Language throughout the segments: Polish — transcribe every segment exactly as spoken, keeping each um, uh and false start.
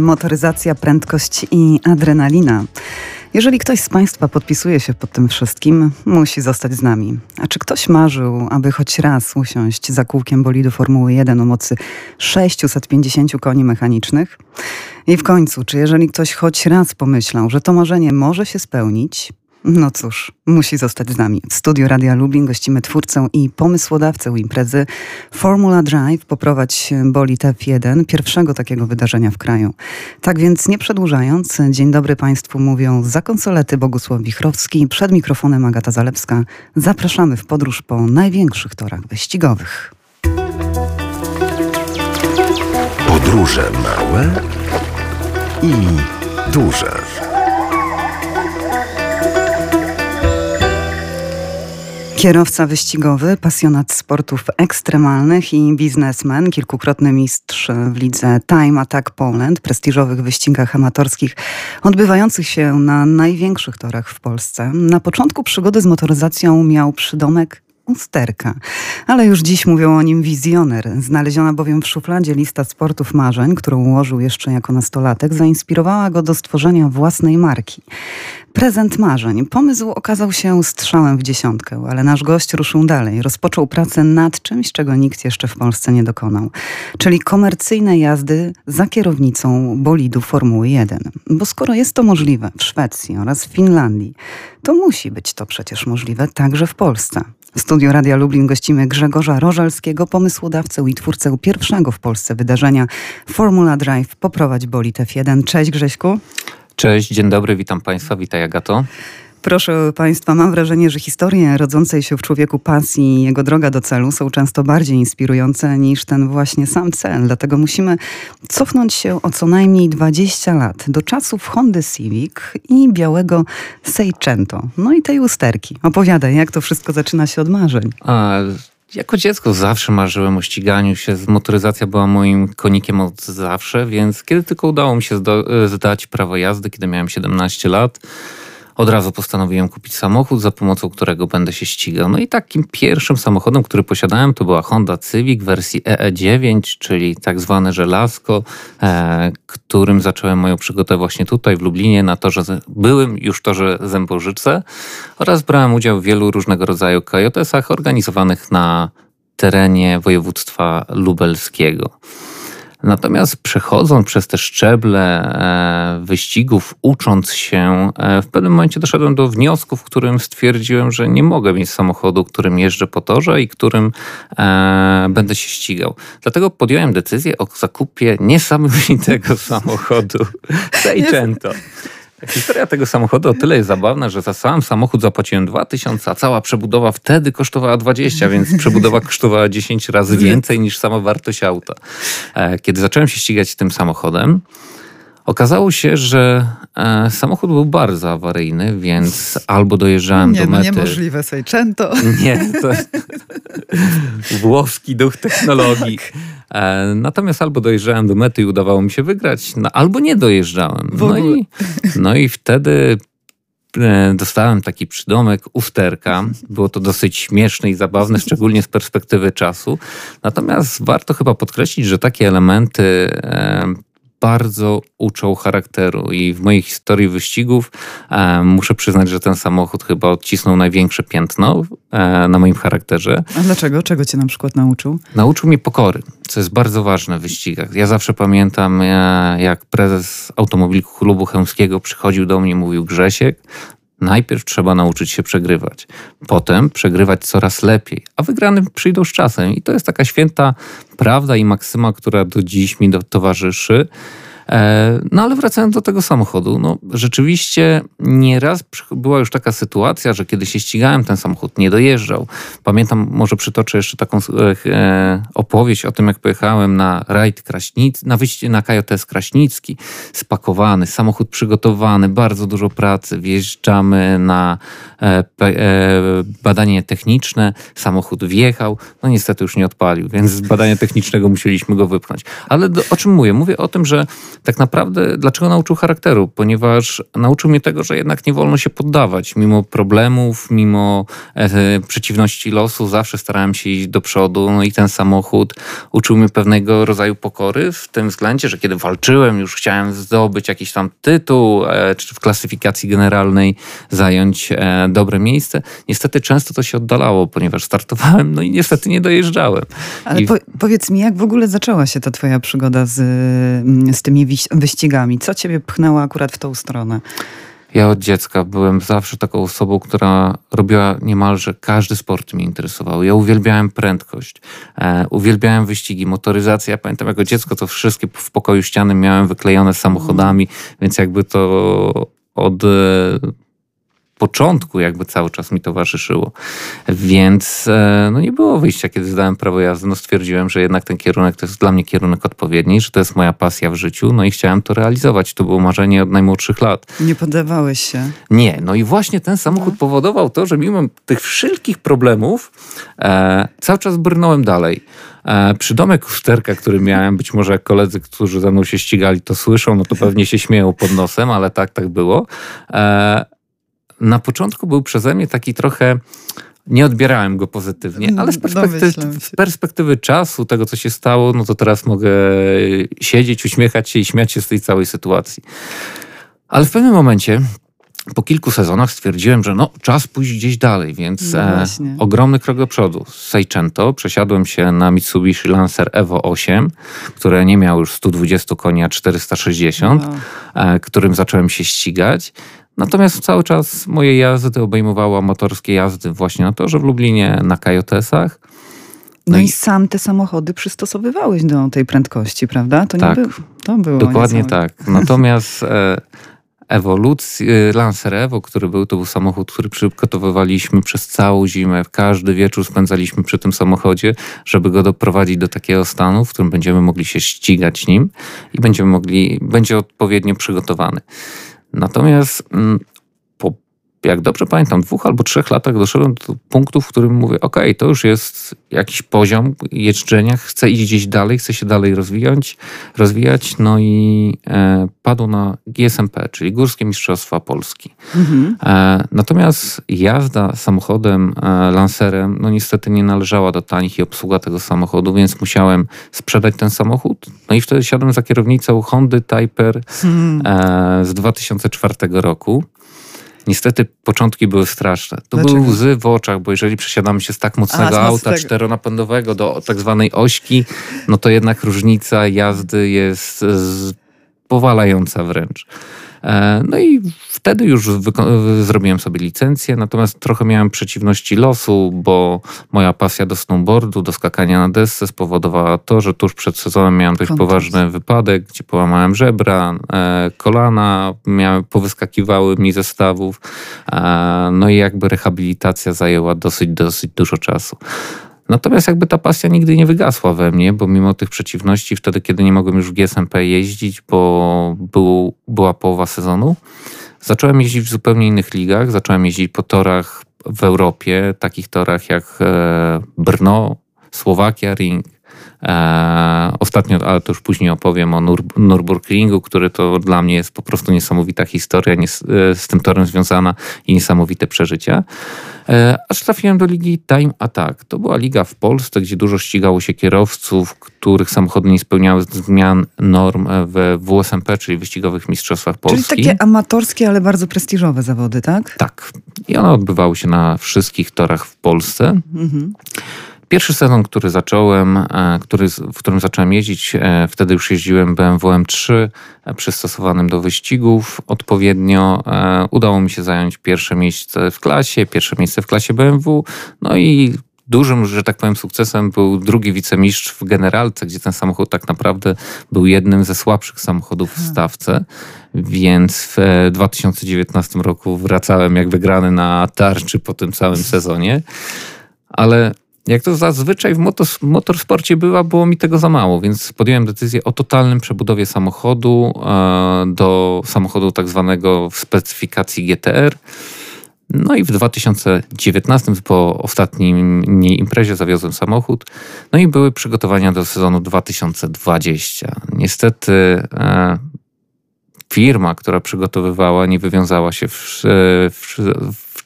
Motoryzacja, prędkość i adrenalina. Jeżeli ktoś z Państwa podpisuje się pod tym wszystkim, musi zostać z nami. A czy ktoś marzył, aby choć raz usiąść za kółkiem bolidu Formuły jeden o mocy sześciuset pięćdziesięciu koni mechanicznych? I w końcu, czy jeżeli ktoś choć raz pomyślał, że to marzenie może się spełnić? No cóż, musi zostać z nami. W studiu Radia Lublin gościmy twórcę i pomysłodawcę imprezy Formula Drive Poprowadź bolid F jeden, pierwszego takiego wydarzenia w kraju. Tak więc nie przedłużając, dzień dobry Państwu mówią za konsolety Bogusław Wichrowski, przed mikrofonem Agata Zalewska. Zapraszamy w podróż po największych torach wyścigowych. Podróże małe i duże. Kierowca wyścigowy, pasjonat sportów ekstremalnych i biznesmen, kilkukrotny mistrz w lidze Time Attack Poland, prestiżowych wyścigach amatorskich odbywających się na największych torach w Polsce. Na początku przygody z motoryzacją miał przydomek usterka, ale już dziś mówią o nim wizjoner. Znaleziona bowiem w szufladzie lista sportów marzeń, którą ułożył jeszcze jako nastolatek, zainspirowała go do stworzenia własnej marki. Prezent Marzeń. Pomysł okazał się strzałem w dziesiątkę, ale nasz gość ruszył dalej. Rozpoczął pracę nad czymś, czego nikt jeszcze w Polsce nie dokonał. Czyli komercyjne jazdy za kierownicą bolidu Formuły jeden. Bo skoro jest to możliwe w Szwecji oraz w Finlandii, to musi być to przecież możliwe także w Polsce. W studiu Radia Lublin gościmy Grzegorza Rożalskiego, pomysłodawcę i twórcę pierwszego w Polsce wydarzenia Formula Drive Poprowadź bolid F jeden. Cześć Grześku. Cześć, dzień dobry, witam Państwa, witaj Agato. Proszę Państwa, mam wrażenie, że historie rodzącej się w człowieku pasji i jego droga do celu są często bardziej inspirujące niż ten właśnie sam cel. Dlatego musimy cofnąć się o co najmniej dwadzieścia lat do czasów Hondy Civic i białego Seicento. No i tej usterki. Opowiadaj, jak to wszystko zaczyna się od marzeń. A... Jako dziecko zawsze marzyłem o ściganiu się, motoryzacja była moim konikiem od zawsze, więc kiedy tylko udało mi się zdać prawo jazdy, kiedy miałem siedemnaście lat, od razu postanowiłem kupić samochód, za pomocą którego będę się ścigał. No i takim pierwszym samochodem, który posiadałem, to była Honda Civic wersji E E dziewięć, czyli tak zwane żelazko, e, którym zacząłem moją przygodę właśnie tutaj w Lublinie, na torze, byłym już torze Zęborzyce, oraz brałem udział w wielu różnego rodzaju kajotesach organizowanych na terenie województwa lubelskiego. Natomiast przechodząc przez te szczeble wyścigów, ucząc się, w pewnym momencie doszedłem do wniosku, w którym stwierdziłem, że nie mogę mieć samochodu, którym jeżdżę po torze i którym będę się ścigał. Dlatego podjąłem decyzję o zakupie niesamowitego samochodu Seicento. Historia tego samochodu o tyle jest zabawna, że za sam samochód zapłaciłem dwa tysiące, a cała przebudowa wtedy kosztowała dwadzieścia, więc przebudowa kosztowała dziesięć razy więcej niż sama wartość auta. Kiedy zacząłem się ścigać tym samochodem, okazało się, że samochód był bardzo awaryjny, więc albo dojeżdżałem nie, do mety... Nie, no niemożliwe, Seicento. Nie, to włoski duch technologii. Natomiast albo dojeżdżałem do mety i udawało mi się wygrać, no, albo nie dojeżdżałem. No i, no i wtedy dostałem taki przydomek usterka. Było to dosyć śmieszne i zabawne, szczególnie z perspektywy czasu. Natomiast warto chyba podkreślić, że takie elementy bardzo uczą charakteru i w mojej historii wyścigów e, muszę przyznać, że ten samochód chyba odcisnął największe piętno e, na moim charakterze. A dlaczego? Czego cię na przykład nauczył? Nauczył mnie pokory, co jest bardzo ważne w wyścigach. Ja zawsze pamiętam, e, jak prezes automobilku klubu chełmskiego przychodził do mnie i mówił: Grzesiek, najpierw trzeba nauczyć się przegrywać, potem przegrywać coraz lepiej, a wygrane przyjdą z czasem. I to jest taka święta prawda i maksyma, która do dziś mi towarzyszy. No ale wracając do tego samochodu, no rzeczywiście nieraz była już taka sytuacja, że kiedy się ścigałem, ten samochód nie dojeżdżał. Pamiętam, może przytoczę jeszcze taką opowieść o tym, jak pojechałem na rajd Kraśnic, na, wyjście, na K J S Kraśnicki, spakowany, samochód przygotowany, bardzo dużo pracy, wjeżdżamy na badanie techniczne, samochód wjechał, no niestety już nie odpalił, więc z badania technicznego musieliśmy go wypchnąć. Ale do, o czym mówię? Mówię o tym, że tak naprawdę dlaczego nauczył charakteru? Ponieważ nauczył mnie tego, że jednak nie wolno się poddawać. Mimo problemów, mimo e, przeciwności losu, zawsze starałem się iść do przodu. No i ten samochód uczył mnie pewnego rodzaju pokory w tym względzie, że kiedy walczyłem, już chciałem zdobyć jakiś tam tytuł, e, czy w klasyfikacji generalnej zająć e, dobre miejsce. Niestety często to się oddalało, ponieważ startowałem, no i niestety nie dojeżdżałem. Ale I... po, powiedz mi, jak w ogóle zaczęła się ta twoja przygoda z, z tymi wyścigami? Co ciebie pchnęło akurat w tą stronę? Ja od dziecka byłem zawsze taką osobą, która robiła niemalże każdy sport mnie interesował. Ja uwielbiałem prędkość, e, uwielbiałem wyścigi, motoryzację. Ja pamiętam jako dziecko to wszystkie w pokoju ściany miałem wyklejone samochodami, mm. więc jakby to od... E, początku jakby cały czas mi towarzyszyło. Więc no nie było wyjścia, kiedy zdałem prawo jazdy. No stwierdziłem, że jednak ten kierunek to jest dla mnie kierunek odpowiedni, że to jest moja pasja w życiu, no i chciałem to realizować. To było marzenie od najmłodszych lat. Nie poddawałeś się. Nie, no i właśnie ten samochód no. powodował to, że mimo tych wszelkich problemów e, cały czas brnąłem dalej. E, przydomek usterka, który miałem, być może koledzy, którzy ze mną się ścigali, to słyszą, no to pewnie się śmieją pod nosem, ale tak, tak było. E, Na początku był przeze mnie taki trochę, nie odbierałem go pozytywnie, ale z perspektywy, z perspektywy czasu, tego co się stało, no to teraz mogę siedzieć, uśmiechać się i śmiać się z tej całej sytuacji. Ale w pewnym momencie, po kilku sezonach stwierdziłem, że no, czas pójść gdzieś dalej, więc no e, ogromny krok do przodu. Z Seicento przesiadłem się na Mitsubishi Lancer Evo osiem, które nie miało już stu dwudziestu koni, a czterysta sześćdziesiąt, wow. e, którym zacząłem się ścigać. Natomiast cały czas moje jazdy obejmowały amatorskie jazdy właśnie na torze w Lublinie, na Kajotesach. No, no i sam te samochody przystosowywałeś do tej prędkości, prawda? To tak, nie by, to było dokładnie niecałe. Tak. Natomiast e, ewolucji, Lancer Evo, który był, to był samochód, który przygotowywaliśmy przez całą zimę. Każdy wieczór spędzaliśmy przy tym samochodzie, żeby go doprowadzić do takiego stanu, w którym będziemy mogli się ścigać nim i będziemy mogli, będzie odpowiednio przygotowany. Natomiast po, jak dobrze pamiętam, dwóch albo trzech latach doszedłem do punktu, w którym mówię, okej, okay, to już jest jakiś poziom jeżdżenia, chcę iść gdzieś dalej, chcę się dalej rozwijać, rozwijać. No i e, padło na G S M P, czyli Górskie Mistrzostwa Polski. Mhm. E, natomiast jazda samochodem, e, Lancerem, no niestety nie należała do tanich i obsługa tego samochodu, więc musiałem sprzedać ten samochód. No i wtedy siadłem za kierownicą Hondy Typer mhm. e, z dwa tysiące czwartego roku. Niestety początki były straszne. To Dlaczego? Były łzy w oczach, bo jeżeli przesiadamy się z tak mocnego A, auta czteronapędowego do tak zwanej ośki, no to jednak różnica jazdy jest powalająca wręcz. No i wtedy już zrobiłem sobie licencję, natomiast trochę miałem przeciwności losu, bo moja pasja do snowboardu, do skakania na desce spowodowała to, że tuż przed sezonem miałem dość poważny wypadek, gdzie połamałem żebra, e, kolana, miałem, powyskakiwały mi ze stawów, e, no i jakby rehabilitacja zajęła dosyć, dosyć dużo czasu. Natomiast jakby ta pasja nigdy nie wygasła we mnie, bo mimo tych przeciwności, wtedy kiedy nie mogłem już w G S M P jeździć, bo był, była połowa sezonu, zacząłem jeździć w zupełnie innych ligach, zacząłem jeździć po torach w Europie, takich torach jak e, Brno, Słowakia Ring. E, ostatnio, ale to już później opowiem o Nur- Nürburgringu, który to dla mnie jest po prostu niesamowita historia, nies- z tym torem związana i niesamowite przeżycia. E, aż trafiłem do ligi Time Attack. To była liga w Polsce, gdzie dużo ścigało się kierowców, których samochody nie spełniały zmian norm w W S M P, czyli Wyścigowych Mistrzostwach Polski. Czyli takie amatorskie, ale bardzo prestiżowe zawody, tak? Tak. I one odbywały się na wszystkich torach w Polsce. Mhm. Pierwszy sezon, który zacząłem, który, w którym zacząłem jeździć, wtedy już jeździłem B M W M trzy, przystosowanym do wyścigów odpowiednio. Udało mi się zająć pierwsze miejsce w klasie, pierwsze miejsce w klasie B M W. No i dużym, że tak powiem, sukcesem był drugi wicemistrz w generalce, gdzie ten samochód tak naprawdę był jednym ze słabszych samochodów w stawce. Więc w dwa tysiące dziewiętnastym roku wracałem jak wygrany na tarczy po tym całym sezonie. Ale... jak to zazwyczaj w motos, motorsporcie bywa, było mi tego za mało, więc podjąłem decyzję o totalnym przebudowie samochodu e, do samochodu tak zwanego w specyfikacji G T R. No i w dwa tysiące dziewiętnastym po ostatniej imprezie zawiozłem samochód. No i były przygotowania do sezonu dwa tysiące dwudziestego. Niestety e, firma, która przygotowywała, nie wywiązała się w, w, w,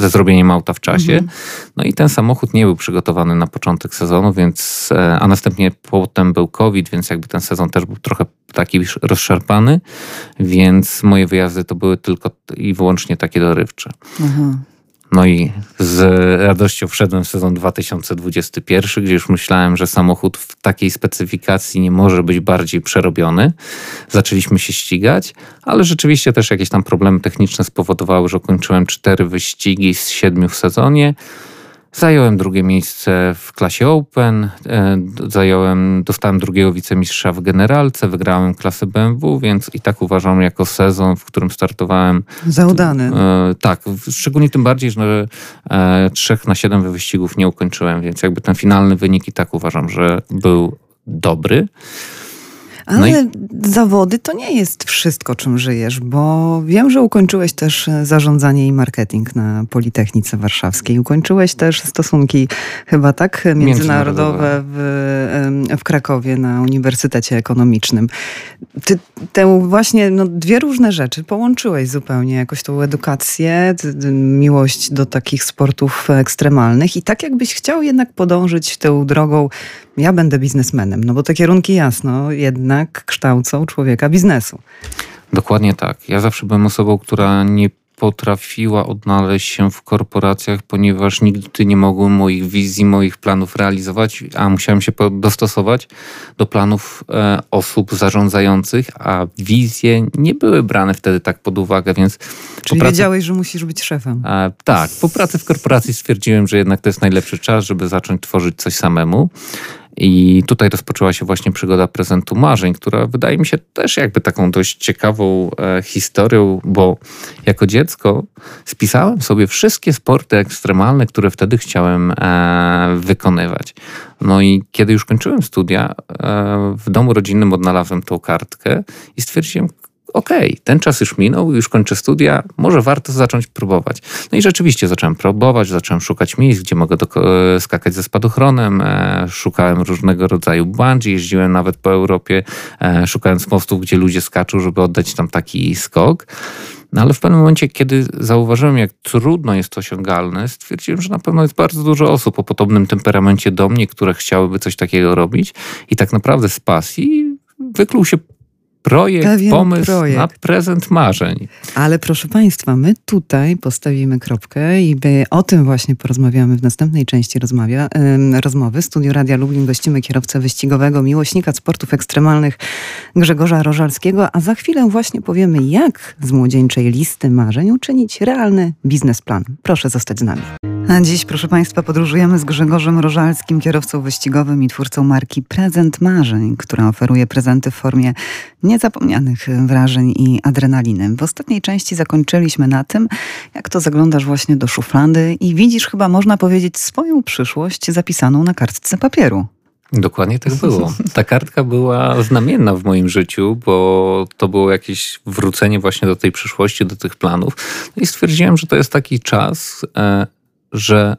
ze zrobieniem auta w czasie. Mhm. No i ten samochód nie był przygotowany na początek sezonu, więc, a następnie potem był COVID, więc jakby ten sezon też był trochę taki rozszarpany, więc moje wyjazdy to były tylko i wyłącznie takie dorywcze. Aha. No i z radością wszedłem w sezon dwa tysiące dwudziesty pierwszy, gdzie już myślałem, że samochód w takiej specyfikacji nie może być bardziej przerobiony. Zaczęliśmy się ścigać, ale rzeczywiście też jakieś tam problemy techniczne spowodowały, że ukończyłem cztery wyścigi z siedmiu w sezonie. Zająłem drugie miejsce w klasie Open, zająłem, dostałem drugiego wicemistrza w generalce, wygrałem klasę B M W, więc i tak uważam jako sezon, w którym startowałem... Za udany. E, tak, szczególnie tym bardziej, że trzech na siedem wyścigów nie ukończyłem, więc jakby ten finalny wynik i tak uważam, że był dobry. No ale i... zawody to nie jest wszystko, czym żyjesz, bo wiem, że ukończyłeś też zarządzanie i marketing na Politechnice Warszawskiej. Ukończyłeś też stosunki chyba tak międzynarodowe w, w Krakowie na Uniwersytecie Ekonomicznym. Ty tę właśnie no, dwie różne rzeczy połączyłeś zupełnie, jakoś tą edukację, miłość do takich sportów ekstremalnych i tak jakbyś chciał jednak podążyć tą drogą, ja będę biznesmenem, no bo te kierunki jasno, jedna kształcą człowieka biznesu. Dokładnie tak. Ja zawsze byłem osobą, która nie potrafiła odnaleźć się w korporacjach, ponieważ nigdy nie mogłem moich wizji, moich planów realizować, a musiałem się dostosować do planów e, osób zarządzających, a wizje nie były brane wtedy tak pod uwagę, więc... Czyli po pracy, wiedziałeś, że musisz być szefem. E, tak. Po pracy w korporacji stwierdziłem, że jednak to jest najlepszy czas, żeby zacząć tworzyć coś samemu. I tutaj rozpoczęła się właśnie przygoda Prezentu Marzeń, która wydaje mi się też jakby taką dość ciekawą e, historią, bo jako dziecko spisałem sobie wszystkie sporty ekstremalne, które wtedy chciałem e, wykonywać. No i kiedy już kończyłem studia, e, w domu rodzinnym odnalazłem tą kartkę i stwierdziłem, okej, okay, ten czas już minął, już kończę studia, może warto zacząć próbować. No i rzeczywiście zacząłem próbować, zacząłem szukać miejsc, gdzie mogę doko- skakać ze spadochronem, e, szukałem różnego rodzaju bungee, jeździłem nawet po Europie, e, szukając mostów, gdzie ludzie skaczą, żeby oddać tam taki skok. No ale w pewnym momencie, kiedy zauważyłem, jak trudno jest to osiągalne, stwierdziłem, że na pewno jest bardzo dużo osób o podobnym temperamencie do mnie, które chciałyby coś takiego robić i tak naprawdę z pasji wykluł się Projekt, Pewien pomysł projekt. na Prezent Marzeń. Ale proszę Państwa, my tutaj postawimy kropkę i by o tym właśnie porozmawiamy w następnej części rozmawia, rozmowy. W studiu Radia Lublin gościmy kierowcę wyścigowego, miłośnika sportów ekstremalnych Grzegorza Rożalskiego, a za chwilę właśnie powiemy, jak z młodzieńczej listy marzeń uczynić realny biznesplan. Proszę zostać z nami. A dziś, proszę Państwa, podróżujemy z Grzegorzem Rożalskim, kierowcą wyścigowym i twórcą marki Prezent Marzeń, która oferuje prezenty w formie niezapomnianych wrażeń i adrenaliny. W ostatniej części zakończyliśmy na tym, jak to zaglądasz właśnie do szuflady i widzisz, chyba można powiedzieć, swoją przyszłość zapisaną na kartce papieru. Dokładnie tak było. Ta kartka była znamienna w moim życiu, bo to było jakieś wrócenie właśnie do tej przyszłości, do tych planów. No i stwierdziłem, że to jest taki czas... E- że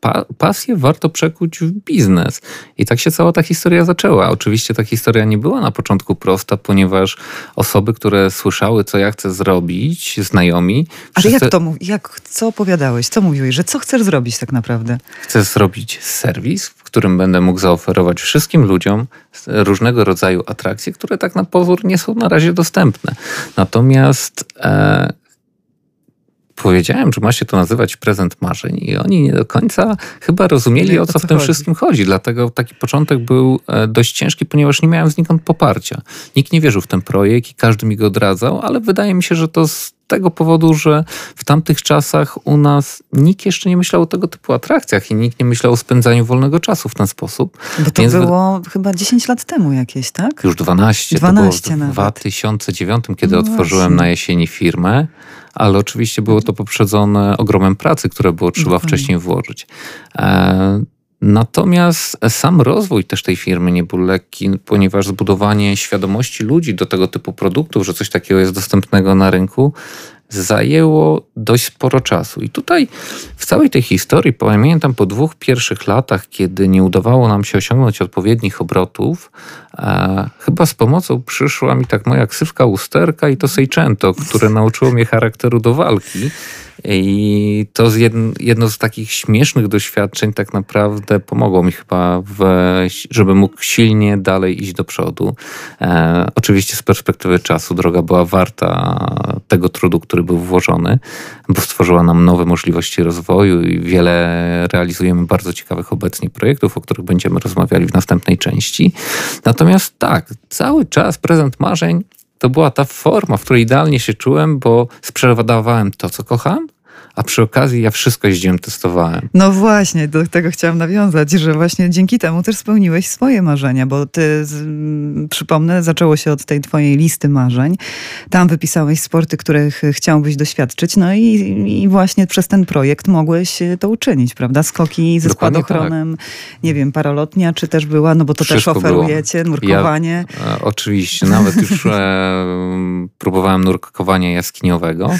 pa- pasję warto przekuć w biznes. I tak się cała ta historia zaczęła. Oczywiście ta historia nie była na początku prosta, ponieważ osoby, które słyszały, co ja chcę zrobić, znajomi... Ale wszyscy... jak to jak, co opowiadałeś? Co mówiłeś? Że co chcesz zrobić tak naprawdę? Chcę zrobić serwis, w którym będę mógł zaoferować wszystkim ludziom różnego rodzaju atrakcje, które tak na pozór nie są na razie dostępne. Natomiast... E- Powiedziałem, że ma się to nazywać Prezent Marzeń i oni nie do końca chyba rozumieli, nie, o co, co w tym chodzi. wszystkim chodzi. Dlatego taki początek był dość ciężki, ponieważ nie miałem znikąd poparcia. Nikt nie wierzył w ten projekt i każdy mi go odradzał, ale wydaje mi się, że to z tego powodu, że w tamtych czasach u nas nikt jeszcze nie myślał o tego typu atrakcjach i nikt nie myślał o spędzaniu wolnego czasu w ten sposób. Bo to Więc... było chyba dziesięć lat temu jakieś, tak? Już dwanaście, dwanaście to było nawet. W dwa tysiące dziewiątym, kiedy no otworzyłem właśnie. na jesieni firmę. Ale oczywiście było to poprzedzone ogromem pracy, które było trzeba okay. wcześniej włożyć. E, natomiast sam rozwój też tej firmy nie był lekki, ponieważ zbudowanie świadomości ludzi do tego typu produktów, że coś takiego jest dostępnego na rynku, zajęło dość sporo czasu. I tutaj w całej tej historii, pamiętam po dwóch pierwszych latach, kiedy nie udawało nam się osiągnąć odpowiednich obrotów, e, chyba z pomocą przyszła mi tak moja ksywka usterka i to Seicento, które nauczyło mnie charakteru do walki. I to jedno z takich śmiesznych doświadczeń tak naprawdę pomogło mi chyba, w, żebym mógł silnie dalej iść do przodu. E, oczywiście z perspektywy czasu droga była warta tego trudu, który był włożony, bo stworzyła nam nowe możliwości rozwoju i wiele realizujemy bardzo ciekawych obecnie projektów, o których będziemy rozmawiali w następnej części. Natomiast tak, cały czas prezent marzeń to była ta forma, w której idealnie się czułem, bo sprzedawałem to, co kocham, a przy okazji ja wszystko jeździłem, testowałem. No właśnie, do tego chciałam nawiązać, że właśnie dzięki temu też spełniłeś swoje marzenia, bo ty, przypomnę, zaczęło się od tej twojej listy marzeń. Tam wypisałeś sporty, których chciałbyś doświadczyć, no i, i właśnie przez ten projekt mogłeś to uczynić, prawda? Skoki ze dokładnie spadochronem, tak. Nie wiem, paralotnia, czy też była, no bo to wszystko też oferujecie, było. Nurkowanie. Ja, oczywiście, nawet już e, próbowałem nurkowania jaskiniowego,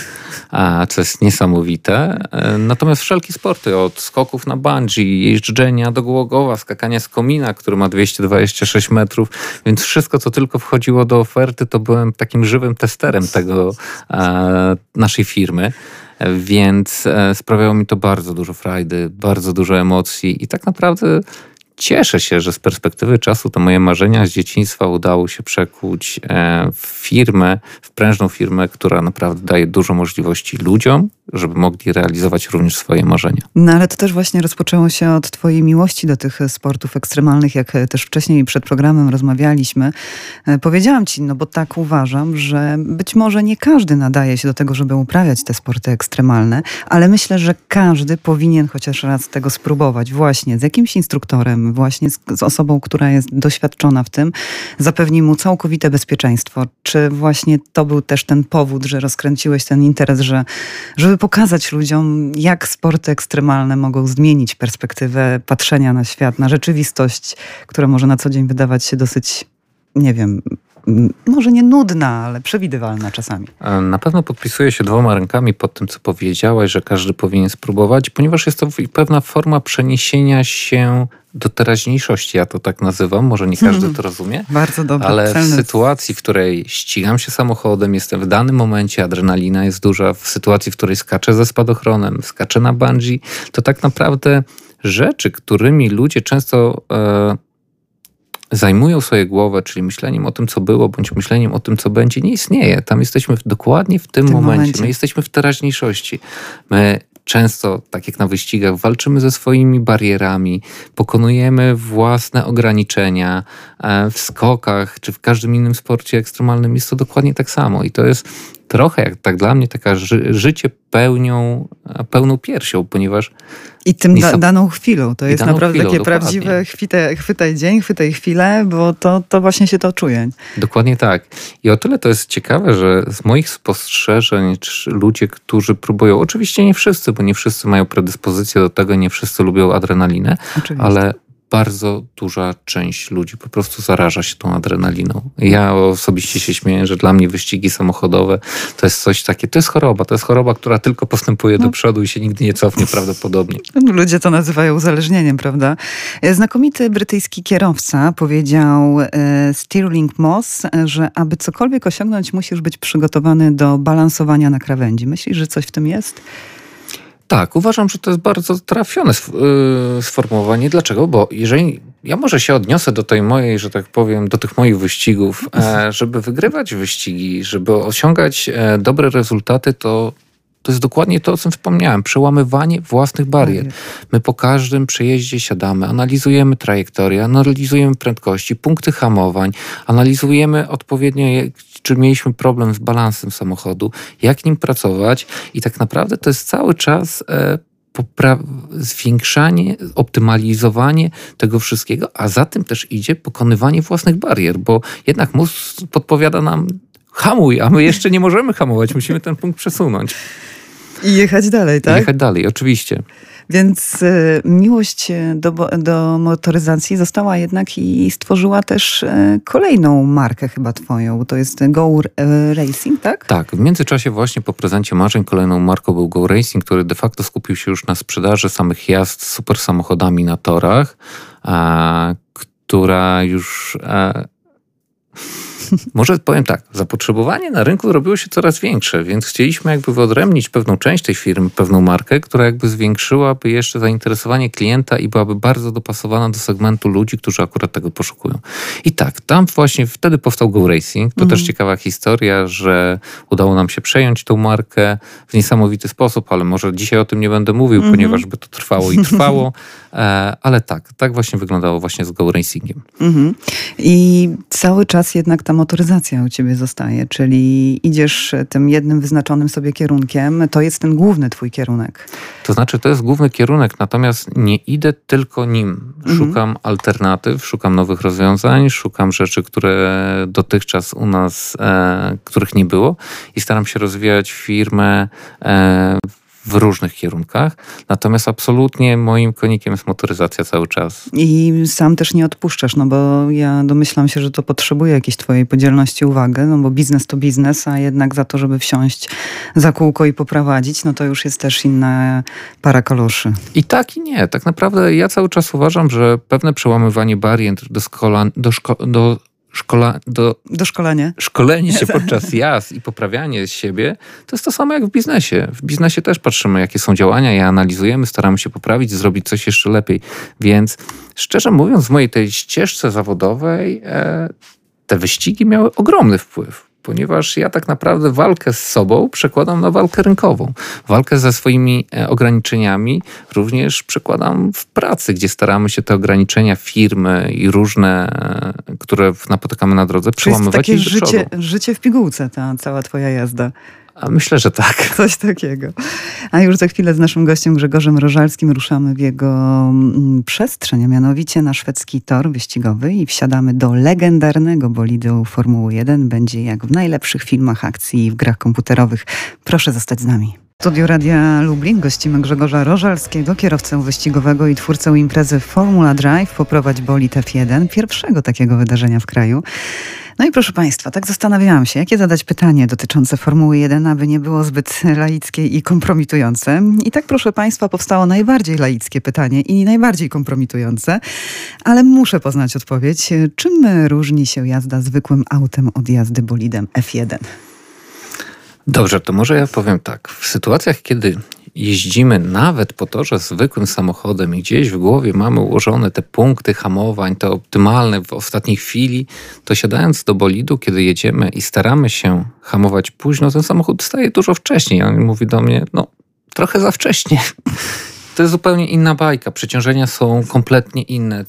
a, co jest niesamowite. Natomiast wszelkie sporty, od skoków na bungee, jeżdżenia do głogowa, skakania z komina, który ma dwieście dwadzieścia sześć metrów, więc wszystko, co tylko wchodziło do oferty, to byłem takim żywym testerem tego e, naszej firmy. Więc e, sprawiało mi to bardzo dużo frajdy, bardzo dużo emocji i tak naprawdę cieszę się, że z perspektywy czasu te moje marzenia z dzieciństwa udało się przekuć w firmę, w prężną firmę, która naprawdę daje dużo możliwości ludziom, żeby mogli realizować również swoje marzenia. No ale to też właśnie rozpoczęło się od twojej miłości do tych sportów ekstremalnych, jak też wcześniej przed programem rozmawialiśmy. Powiedziałam ci, no bo tak uważam, że być może nie każdy nadaje się do tego, żeby uprawiać te sporty ekstremalne, ale myślę, że każdy powinien chociaż raz tego spróbować właśnie z jakimś instruktorem, właśnie z, z osobą, która jest doświadczona w tym, zapewni mu całkowite bezpieczeństwo. Czy właśnie to był też ten powód, że rozkręciłeś ten interes, że, żeby pokazać ludziom, jak sporty ekstremalne mogą zmienić perspektywę patrzenia na świat, na rzeczywistość, która może na co dzień wydawać się dosyć, nie wiem, może nie nudna, ale przewidywalna czasami. Na pewno podpisuję się dwoma rękami pod tym, co powiedziałaś, że każdy powinien spróbować, ponieważ jest to pewna forma przeniesienia się do teraźniejszości, ja to tak nazywam, może nie każdy to rozumie, bardzo dobre, ale celne. W sytuacji, w której ścigam się samochodem, jestem w danym momencie, adrenalina jest duża, w sytuacji, w której skaczę ze spadochronem, skaczę na bungee, to tak naprawdę rzeczy, którymi ludzie często e, zajmują sobie głowę, czyli myśleniem o tym, co było, bądź myśleniem o tym, co będzie, nie istnieje. Tam jesteśmy w, dokładnie w tym, w tym momencie. momencie. My jesteśmy w teraźniejszości. My często, tak jak na wyścigach, walczymy ze swoimi barierami, pokonujemy własne ograniczenia w skokach, czy w każdym innym sporcie ekstremalnym jest to dokładnie tak samo. I to jest trochę, jak tak dla mnie, taka ży- życie pełnią, pełną piersią, ponieważ... I tym da- daną chwilą. To jest naprawdę chwilą, takie dokładnie. Prawdziwe chwytaj, chwytaj dzień, chwytaj chwilę, bo to, to właśnie się to czuje. Dokładnie tak. I o tyle to jest ciekawe, że z moich spostrzeżeń ludzie, którzy próbują, oczywiście nie wszyscy, bo nie wszyscy mają predyspozycję do tego, nie wszyscy lubią adrenalinę, oczywiście. Ale bardzo duża część ludzi po prostu zaraża się tą adrenaliną. Ja osobiście się śmieję, że dla mnie wyścigi samochodowe to jest coś takie, to jest choroba, to jest choroba, która tylko postępuje no. do przodu i się nigdy nie cofnie prawdopodobnie. Ludzie to nazywają uzależnieniem, prawda? Znakomity brytyjski kierowca powiedział e, Stirling Moss, że aby cokolwiek osiągnąć, musisz być przygotowany do balansowania na krawędzi. Myślisz, że coś w tym jest? Tak, uważam, że to jest bardzo trafione sformułowanie. Dlaczego? Bo jeżeli ja może się odniosę do tej mojej, że tak powiem, do tych moich wyścigów, żeby wygrywać wyścigi, żeby osiągać dobre rezultaty, to to jest dokładnie to, o czym wspomniałem. Przełamywanie własnych barier. My po każdym przejeździe siadamy, analizujemy trajektorię, analizujemy prędkości, punkty hamowań, analizujemy odpowiednio, czy mieliśmy problem z balansem samochodu, jak nim pracować i tak naprawdę to jest cały czas e, popra- zwiększanie, optymalizowanie tego wszystkiego, a za tym też idzie pokonywanie własnych barier, bo jednak mózg podpowiada nam hamuj, a my jeszcze nie możemy hamować, musimy ten punkt przesunąć. I jechać dalej, tak? I jechać dalej, oczywiście. Więc y, miłość do, do motoryzacji została jednak i stworzyła też y, kolejną markę chyba twoją. To jest Go y, Racing, tak? Tak. W międzyczasie właśnie po prezencie marzeń kolejną marką był Go Racing, który de facto skupił się już na sprzedaży samych jazd z super samochodami na torach, a, która już... A, może powiem tak, zapotrzebowanie na rynku robiło się coraz większe, więc chcieliśmy jakby wyodrębnić pewną część tej firmy, pewną markę, która jakby zwiększyłaby jeszcze zainteresowanie klienta i byłaby bardzo dopasowana do segmentu ludzi, którzy akurat tego poszukują. I tak, tam właśnie wtedy powstał Go Racing. To mhm. też ciekawa historia, że udało nam się przejąć tą markę w niesamowity sposób, ale może dzisiaj o tym nie będę mówił, mhm. ponieważ by to trwało i trwało. Ale tak, tak właśnie wyglądało właśnie z Go Racingiem. Mhm. I cały czas jednak ta motoryzacja u ciebie zostaje, czyli idziesz tym jednym wyznaczonym sobie kierunkiem. To jest ten główny twój kierunek. To znaczy, to jest główny kierunek, natomiast nie idę tylko nim. Szukam mhm. alternatyw, szukam nowych rozwiązań, szukam rzeczy, które dotychczas u nas, e, których nie było i staram się rozwijać firmę e, w różnych kierunkach. Natomiast absolutnie moim konikiem jest motoryzacja cały czas. I sam też nie odpuszczasz, no bo ja domyślam się, że to potrzebuje jakiejś twojej podzielności uwagi, no bo biznes to biznes, a jednak za to, żeby wsiąść za kółko i poprowadzić, no to już jest też inna para kaloszy. I tak i nie. Tak naprawdę ja cały czas uważam, że pewne przełamywanie barier do szkola, do szko- do Szkola, do, do szkolenia. Szkolenie się podczas jazd i poprawianie siebie, to jest to samo jak w biznesie. W biznesie też patrzymy, jakie są działania, je analizujemy, staramy się poprawić, zrobić coś jeszcze lepiej. Więc szczerze mówiąc, w mojej tej ścieżce zawodowej e, te wyścigi miały ogromny wpływ, ponieważ ja tak naprawdę walkę z sobą przekładam na walkę rynkową. Walkę ze swoimi ograniczeniami również przekładam w pracy, gdzie staramy się te ograniczenia firmy i różne, które napotykamy na drodze, przełamywać i do przodu. To jest takie życie, życie w pigułce, ta cała twoja jazda. A myślę, że tak. Coś takiego. A już za chwilę z naszym gościem Grzegorzem Rożalskim ruszamy w jego przestrzeń, a mianowicie na szwedzki tor wyścigowy i wsiadamy do legendarnego bolidu Formuły jeden. Będzie jak w najlepszych filmach akcji i w grach komputerowych. Proszę zostać z nami. W studiu Radia Lublin gościmy Grzegorza Rożalskiego, kierowcę wyścigowego i twórcę imprezy Formula Drive, poprowadź bolid F jeden, pierwszego takiego wydarzenia w kraju. No i proszę Państwa, tak zastanawiałam się, jakie zadać pytanie dotyczące Formuły jeden, aby nie było zbyt laickie i kompromitujące. I tak, proszę Państwa, powstało najbardziej laickie pytanie i najbardziej kompromitujące, ale muszę poznać odpowiedź. Czym różni się jazda zwykłym autem od jazdy bolidem F jeden? Dobrze, to może ja powiem tak. W sytuacjach, kiedy jeździmy nawet po torze zwykłym samochodem i gdzieś w głowie mamy ułożone te punkty hamowań, te optymalne w ostatniej chwili, to siadając do bolidu, kiedy jedziemy i staramy się hamować późno, ten samochód staje dużo wcześniej. On mówi do mnie, no trochę za wcześnie. To jest zupełnie inna bajka. Przeciążenia są kompletnie inne.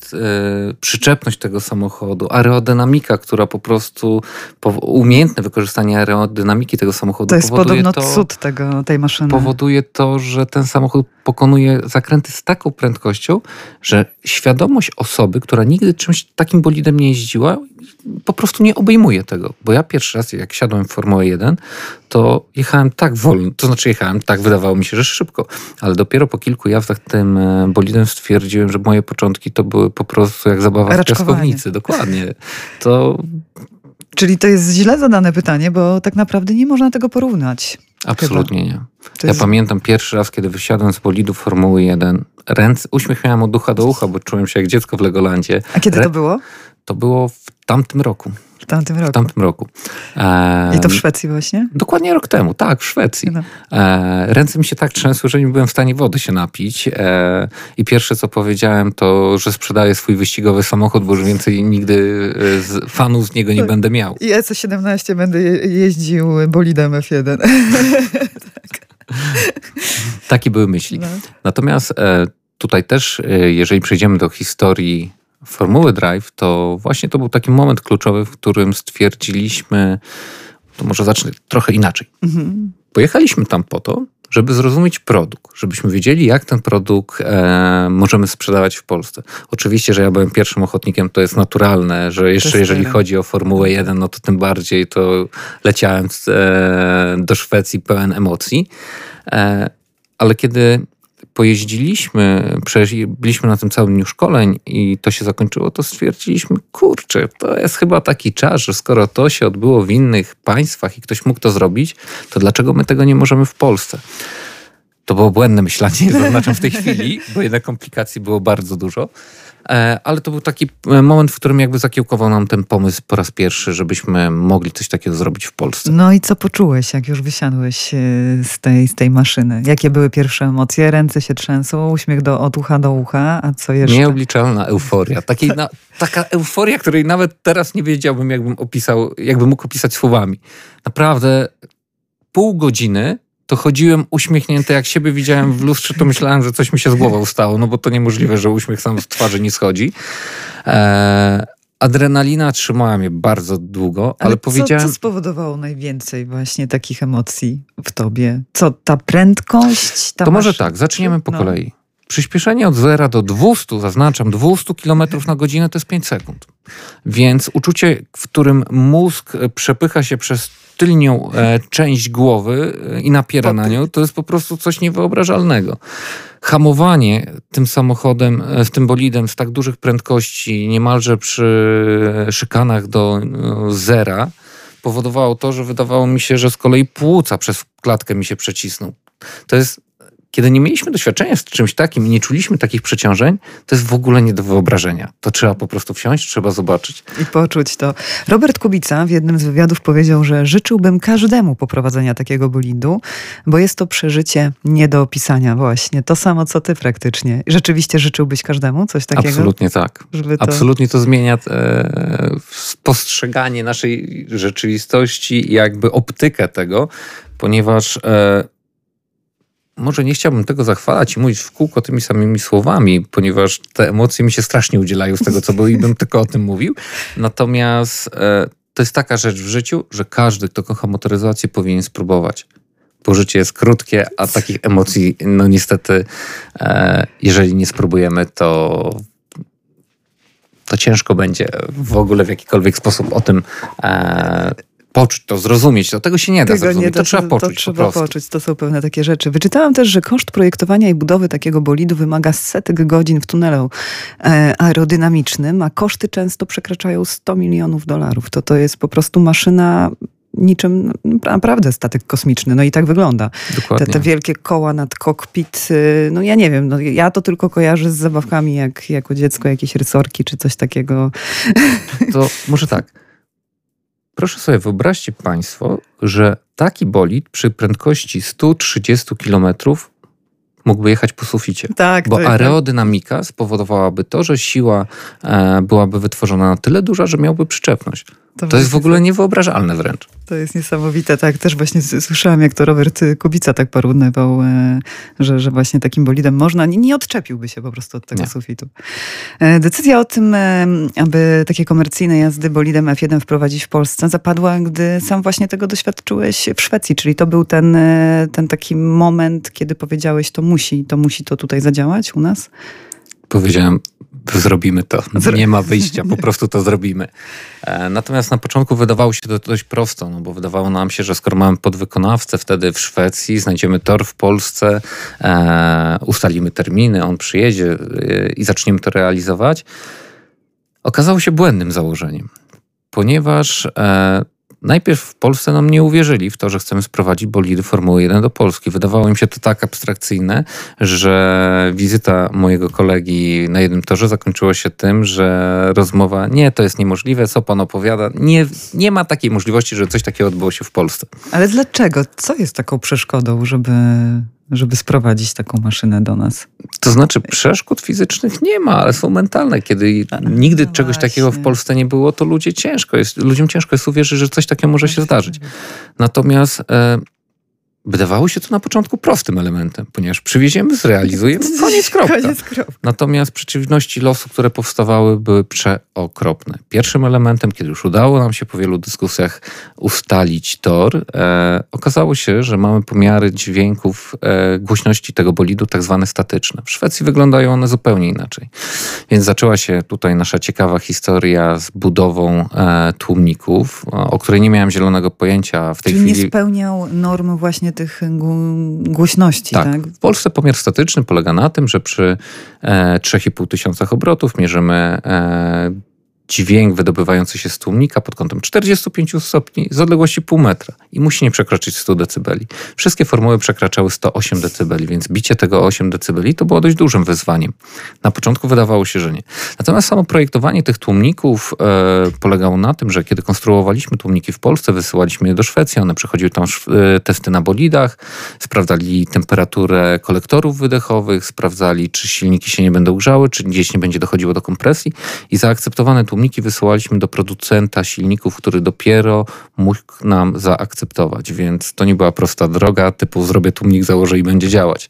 Przyczepność tego samochodu, aerodynamika, która po prostu, umiejętne wykorzystanie aerodynamiki tego samochodu to jest powoduje podobno to, cud tego, tej maszyny. Powoduje to, że ten samochód pokonuje zakręty z taką prędkością, że świadomość osoby, która nigdy czymś takim bolidem nie jeździła, po prostu nie obejmuje tego. Bo ja pierwszy raz, jak siadłem w Formułę jeden, to jechałem tak wolno, to znaczy jechałem tak, wydawało mi się, że szybko, ale dopiero po kilku jazdach tym bolidem stwierdziłem, że moje początki to były po prostu jak zabawa w piaskownicy. Dokładnie. To... Czyli to jest źle zadane pytanie, bo tak naprawdę nie można tego porównać. Absolutnie chyba. Nie. To ja jest... pamiętam pierwszy raz, kiedy wysiadłem z bolidu Formuły jeden, ręce, uśmiech miałem od ucha do ucha, bo czułem się jak dziecko w Legolandzie. A kiedy Re... to było? To było w tamtym roku. W tamtym roku. W tamtym roku. E, I to w Szwecji właśnie? Dokładnie rok temu, tak, w Szwecji. No. E, ręce mi się tak trzęsły, że nie byłem w stanie wody się napić. E, I pierwsze, co powiedziałem, to, że sprzedaję swój wyścigowy samochód, bo już więcej nigdy z, fanów z niego nie będę miał. I E C siedemnaście będę jeździł bolidem F jeden. Tak. Takie były myśli. No. Natomiast e, tutaj też, e, jeżeli przejdziemy do historii Formuły Drive, to właśnie to był taki moment kluczowy, w którym stwierdziliśmy, to może zacznę trochę inaczej. Mhm. Pojechaliśmy tam po to, żeby zrozumieć produkt, żebyśmy wiedzieli, jak ten produkt e, możemy sprzedawać w Polsce. Oczywiście, że ja byłem pierwszym ochotnikiem, to jest naturalne, że jeszcze jeżeli chodzi o Formułę jeden, no to tym bardziej to leciałem e, do Szwecji pełen emocji. Ale kiedy pojeździliśmy, byliśmy na tym całym dniu szkoleń i to się zakończyło, to stwierdziliśmy, kurczę, to jest chyba taki czas, że skoro to się odbyło w innych państwach i ktoś mógł to zrobić, to dlaczego my tego nie możemy w Polsce? To było błędne myślenie, zaznaczam w tej chwili, bo jednak komplikacji było bardzo dużo. Ale to był taki moment, w którym jakby zakiełkował nam ten pomysł po raz pierwszy, żebyśmy mogli coś takiego zrobić w Polsce. No i co poczułeś, jak już wysiadłeś z tej, z tej maszyny? Jakie były pierwsze emocje? Ręce się trzęsą, uśmiech do, od ucha do ucha, a co jeszcze? Nieobliczalna euforia. Takiej na, taka euforia, której nawet teraz nie wiedziałbym, jakbym opisał, jakbym mógł opisać słowami. Naprawdę pół godziny to chodziłem uśmiechnięty, jak siebie widziałem w lustrze, to myślałem, że coś mi się z głową stało, no bo to niemożliwe, że uśmiech sam z twarzy nie schodzi. Eee, adrenalina trzymała mnie bardzo długo, ale, ale powiedziałem... Co, co spowodowało najwięcej właśnie takich emocji w tobie? Co, ta prędkość? Ta to masz... może tak, zaczniemy po no. kolei. Przyspieszenie od zera do dwustu, zaznaczam, dwieście kilometrów na godzinę to jest pięć sekund. Więc uczucie, w którym mózg przepycha się przez tylnią e, część głowy i napiera na nią, to jest po prostu coś niewyobrażalnego. Hamowanie tym samochodem, z tym bolidem z tak dużych prędkości, niemalże przy szykanach do no, zera, powodowało to, że wydawało mi się, że z kolei płuca przez klatkę mi się przecisnął. To jest... Kiedy nie mieliśmy doświadczenia z czymś takim i nie czuliśmy takich przeciążeń, to jest w ogóle nie do wyobrażenia. To trzeba po prostu wsiąść, trzeba zobaczyć. I poczuć to. Robert Kubica w jednym z wywiadów powiedział, że życzyłbym każdemu poprowadzenia takiego bolidu, bo jest to przeżycie nie do opisania właśnie. To samo, co ty praktycznie. Rzeczywiście życzyłbyś każdemu coś takiego? Absolutnie tak. Żeby to... Absolutnie to zmienia e, postrzeganie naszej rzeczywistości i jakby optykę tego, ponieważ... E, Może nie chciałbym tego zachwalać i mówić w kółko tymi samymi słowami, ponieważ te emocje mi się strasznie udzielają z tego, co było i bym tylko o tym mówił. Natomiast e, to jest taka rzecz w życiu, że każdy, kto kocha motoryzację, powinien spróbować. Bo życie jest krótkie, a takich emocji, no niestety, e, jeżeli nie spróbujemy, to... to ciężko będzie w ogóle w jakikolwiek sposób o tym... E, poczuć to, zrozumieć, to tego się nie da tego zrozumieć, nie da, to trzeba poczuć to trzeba po prostu. poczuć, to są pewne takie rzeczy. Wyczytałam też, że koszt projektowania i budowy takiego bolidu wymaga setek godzin w tunelu aerodynamicznym, a koszty często przekraczają sto milionów dolarów. To to jest po prostu maszyna niczym naprawdę statek kosmiczny. No i tak wygląda. Dokładnie. Te, te wielkie koła nad kokpit, no ja nie wiem, no ja to tylko kojarzę z zabawkami, jak jako dziecko jakieś rysorki czy coś takiego. To może tak. Proszę sobie, wyobraźcie państwo, że taki bolid przy prędkości stu trzydziestu kilometrów mógłby jechać po suficie. Tak, bo aerodynamika spowodowałaby to, że siła e, byłaby wytworzona na tyle duża, że miałby przyczepność. To, to jest w ogóle niewyobrażalne wręcz. To jest niesamowite, tak. Też właśnie słyszałam, jak to Robert Kubica tak porównywał, że, że właśnie takim bolidem można, nie, nie odczepiłby się po prostu od tego nie. sufitu. Decyzja o tym, aby takie komercyjne jazdy bolidem F jeden wprowadzić w Polsce, zapadła, gdy sam właśnie tego doświadczyłeś w Szwecji, czyli to był ten, ten taki moment, kiedy powiedziałeś, to musi, to musi to tutaj zadziałać u nas? Powiedziałem, zrobimy to. Nie ma wyjścia, po prostu to zrobimy. Natomiast na początku wydawało się to dość prosto, no bo wydawało nam się, że skoro mamy podwykonawcę wtedy w Szwecji, znajdziemy tor w Polsce, e, ustalimy terminy, on przyjedzie i zaczniemy to realizować. Okazało się błędnym założeniem, ponieważ e, najpierw w Polsce nam nie uwierzyli w to, że chcemy sprowadzić bolidy Formuły jeden do Polski. Wydawało im się to tak abstrakcyjne, że wizyta mojego kolegi na jednym torze zakończyła się tym, że rozmowa, nie, to jest niemożliwe, co pan opowiada. Nie, nie ma takiej możliwości, że coś takiego odbyło się w Polsce. Ale dlaczego? Co jest taką przeszkodą, żeby... żeby sprowadzić taką maszynę do nas? To znaczy przeszkód fizycznych nie ma, ale są mentalne. Kiedy nigdy no czegoś właśnie. takiego w Polsce nie było, to ludzie ciężko jest, ludziom ciężko jest uwierzyć, że coś takiego może się zdarzyć. Natomiast e, wydawało się to na początku prostym elementem, ponieważ przywieziemy, zrealizujemy, koniec kropka. Natomiast przeciwności losu, które powstawały, były przeogromne. okropny. Pierwszym elementem, kiedy już udało nam się po wielu dyskusjach ustalić tor, e, okazało się, że mamy pomiary dźwięków e, głośności tego bolidu, tak zwane statyczne. W Szwecji wyglądają one zupełnie inaczej. Więc zaczęła się tutaj nasza ciekawa historia z budową e, tłumników, o której nie miałem zielonego pojęcia. W tej Czyli chwili nie spełniał norm właśnie tych głośności. Tak. tak? W Polsce pomiar statyczny polega na tym, że przy e, trzech i pół tysiącach obrotów mierzymy e, dźwięk wydobywający się z tłumnika pod kątem czterdziestu pięciu stopni z odległości pół metra i musi nie przekroczyć stu decybeli. Wszystkie formuły przekraczały sto osiem decybeli, więc bicie tego osiem decybeli to było dość dużym wyzwaniem. Na początku wydawało się, że nie. Natomiast samo projektowanie tych tłumników e, polegało na tym, że kiedy konstruowaliśmy tłumniki w Polsce, wysyłaliśmy je do Szwecji, one przechodziły tam e, testy na bolidach, sprawdzali temperaturę kolektorów wydechowych, sprawdzali, czy silniki się nie będą grzały, czy gdzieś nie będzie dochodziło do kompresji i zaakceptowane tłumniki Tłumniki wysyłaliśmy do producenta silników, który dopiero mógł nam zaakceptować, więc to nie była prosta droga typu zrobię tłumnik, założę i będzie działać.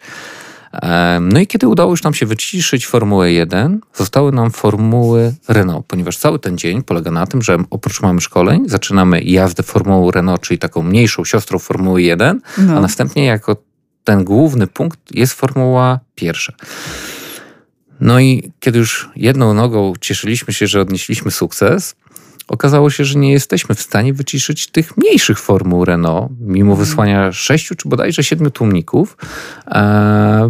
No i kiedy udało już nam się wyciszyć Formułę jeden, zostały nam formuły Renault, ponieważ cały ten dzień polega na tym, że oprócz mamy szkoleń, zaczynamy jazdę formułą Renault, czyli taką mniejszą siostrą Formuły jeden, no. A następnie jako ten główny punkt jest Formuła pierwsza. No i kiedy już jedną nogą cieszyliśmy się, że odnieśliśmy sukces, okazało się, że nie jesteśmy w stanie wyciszyć tych mniejszych formuł Renault, mimo wysłania sześciu czy bodajże siedmiu tłumników. Eee,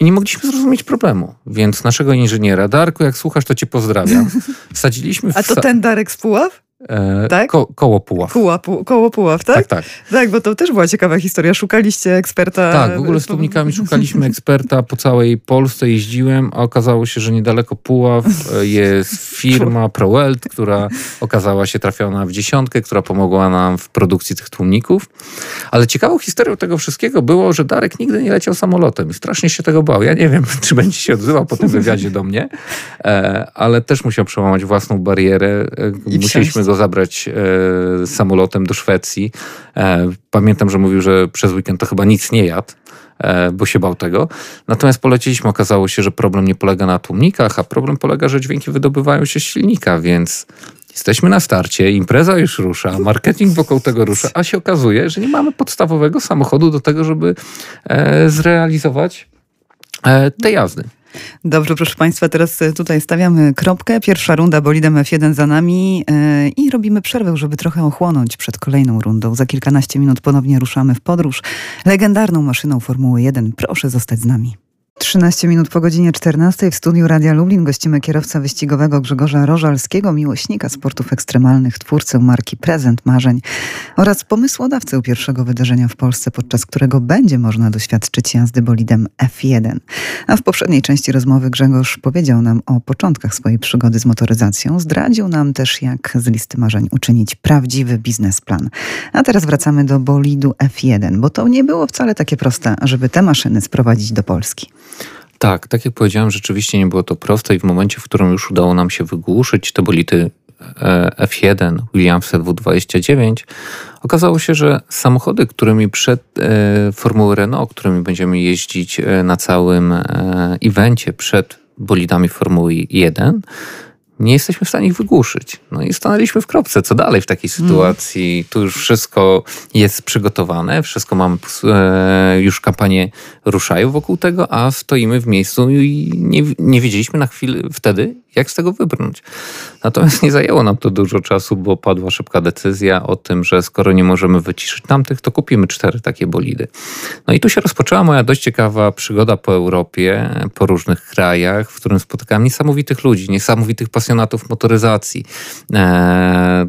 I nie mogliśmy zrozumieć problemu. Więc naszego inżyniera, Darku, jak słuchasz, to cię pozdrawiam. Wsadziliśmy w A to ten Darek z Puław? E, tak? ko, koło Puław. Kuła, pu, koło Puław, tak? Tak, tak. Tak, bo to też była ciekawa historia. Szukaliście eksperta. Tak, w ogóle z tłumnikami szukaliśmy eksperta po całej Polsce, jeździłem, a okazało się, że niedaleko Puław jest firma Pro World, która okazała się trafiona w dziesiątkę, która pomogła nam w produkcji tych tłumników. Ale ciekawą historią tego wszystkiego było, że Darek nigdy nie leciał samolotem i strasznie się tego bał. Ja nie wiem, czy będzie się odzywał po tym wywiadzie do mnie, e, ale też musiał przełamać własną barierę. I Musieliśmy go zabrać e, samolotem do Szwecji. E, pamiętam, że mówił, że przez weekend to chyba nic nie jadł, e, bo się bał tego. Natomiast poleciliśmy, okazało się, że problem nie polega na tłumnikach, a problem polega, że dźwięki wydobywają się z silnika, więc jesteśmy na starcie, impreza już rusza, marketing wokół tego rusza, a się okazuje, że nie mamy podstawowego samochodu do tego, żeby e, zrealizować e, te jazdy. Dobrze, proszę Państwa, teraz tutaj stawiamy kropkę. Pierwsza runda bolidem F jeden za nami yy, i robimy przerwę, żeby trochę ochłonąć przed kolejną rundą. Za kilkanaście minut ponownie ruszamy w podróż legendarną maszyną Formuły jeden. Proszę zostać z nami. trzynaście minut po godzinie czternastej w studiu Radia Lublin gościmy kierowcę wyścigowego Grzegorza Rożalskiego, miłośnika sportów ekstremalnych, twórcę marki Prezent Marzeń oraz pomysłodawcę pierwszego wydarzenia w Polsce, podczas którego będzie można doświadczyć jazdy bolidem F jeden. A w poprzedniej części rozmowy Grzegorz powiedział nam o początkach swojej przygody z motoryzacją. Zdradził nam też, jak z listy marzeń uczynić prawdziwy biznesplan. A teraz wracamy do bolidu F jeden, bo to nie było wcale takie proste, żeby te maszyny sprowadzić do Polski. Tak, tak jak powiedziałem, rzeczywiście nie było to proste i w momencie, w którym już udało nam się wygłuszyć te bolidy F jeden, Williams W dwadzieścia dziewięć, okazało się, że samochody, którymi przed e, Formuły Renault, którymi będziemy jeździć na całym e, evencie przed bolidami Formuły jeden, nie jesteśmy w stanie ich wygłuszyć. No i stanęliśmy w kropce. Co dalej w takiej sytuacji? Mm. Tu już wszystko jest przygotowane, wszystko mamy, e, już kampanie ruszają wokół tego, a stoimy w miejscu i nie, nie wiedzieliśmy na chwilę wtedy, jak z tego wybrnąć. Natomiast nie zajęło nam to dużo czasu, bo padła szybka decyzja o tym, że skoro nie możemy wyciszyć tamtych, to kupimy cztery takie bolidy. No i tu się rozpoczęła moja dość ciekawa przygoda po Europie, po różnych krajach, w którym spotykałem niesamowitych ludzi, niesamowitych pasjonatów motoryzacji. Eee,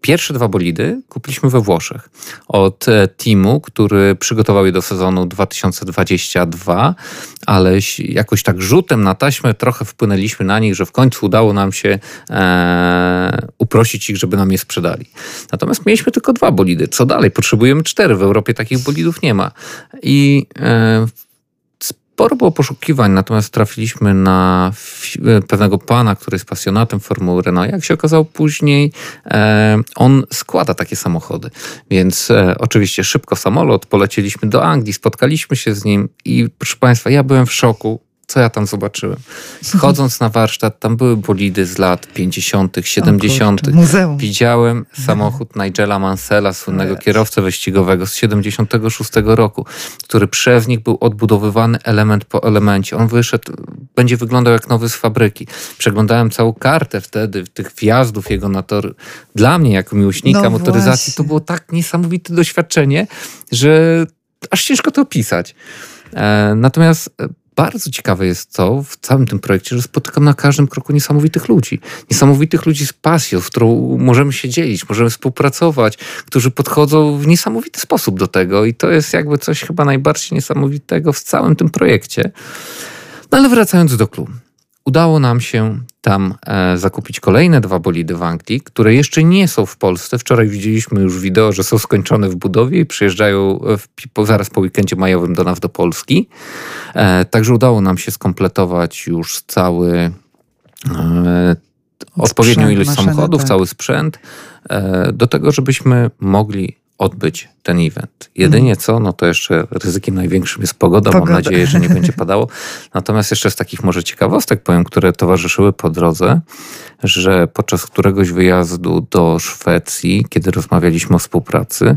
Pierwsze dwa bolidy kupiliśmy we Włoszech od teamu, który przygotował je do sezonu dwa tysiące dwudziestego drugiego, ale jakoś tak rzutem na taśmę trochę wpłynęliśmy na nich, że w końcu udało nam się e, uprosić ich, żeby nam je sprzedali. Natomiast mieliśmy tylko dwa bolidy. Co dalej? Potrzebujemy cztery. W Europie takich bolidów nie ma. I e, Sporo było poszukiwań, natomiast trafiliśmy na pewnego pana, który jest pasjonatem Formuły Renault. Jak się okazało później, e, on składa takie samochody. Więc e, oczywiście szybko samolot, polecieliśmy do Anglii, spotkaliśmy się z nim i proszę Państwa, ja byłem w szoku, co ja tam zobaczyłem? Chodząc na warsztat, tam były bolidy z lat pięćdziesiątych, siedemdziesiątych. Muzeum. Widziałem samochód Nigela Mansella, słynnego kierowcy wyścigowego z siedemdziesiątego szóstego roku, który przez nich był odbudowywany element po elemencie. On wyszedł, będzie wyglądał jak nowy z fabryki. Przeglądałem całą kartę wtedy, tych wjazdów jego na tory. Dla mnie, jako miłośnika no motoryzacji, właśnie. To było tak niesamowite doświadczenie, że aż ciężko to opisać. E, natomiast bardzo ciekawe jest to w całym tym projekcie, że spotykam na każdym kroku niesamowitych ludzi. Niesamowitych ludzi z pasją, z którą możemy się dzielić, możemy współpracować, którzy podchodzą w niesamowity sposób do tego i to jest jakby coś chyba najbardziej niesamowitego w całym tym projekcie. No ale wracając do klubu. Udało nam się tam e, zakupić kolejne dwa bolidy w Anglii, które jeszcze nie są w Polsce. Wczoraj widzieliśmy już wideo, że są skończone w budowie i przyjeżdżają w, po, zaraz po weekendzie majowym do nas do Polski. E, także udało nam się skompletować już cały e, odpowiednią sprzęt, ilość maszyny, samochodów, tak. cały sprzęt e, do tego, żebyśmy mogli odbyć ten event. Jedynie mm. co, no to jeszcze ryzykiem największym jest pogoda. pogoda. Mam nadzieję, że nie będzie padało. Natomiast jeszcze z takich może ciekawostek powiem, które towarzyszyły po drodze, że podczas któregoś wyjazdu do Szwecji, kiedy rozmawialiśmy o współpracy,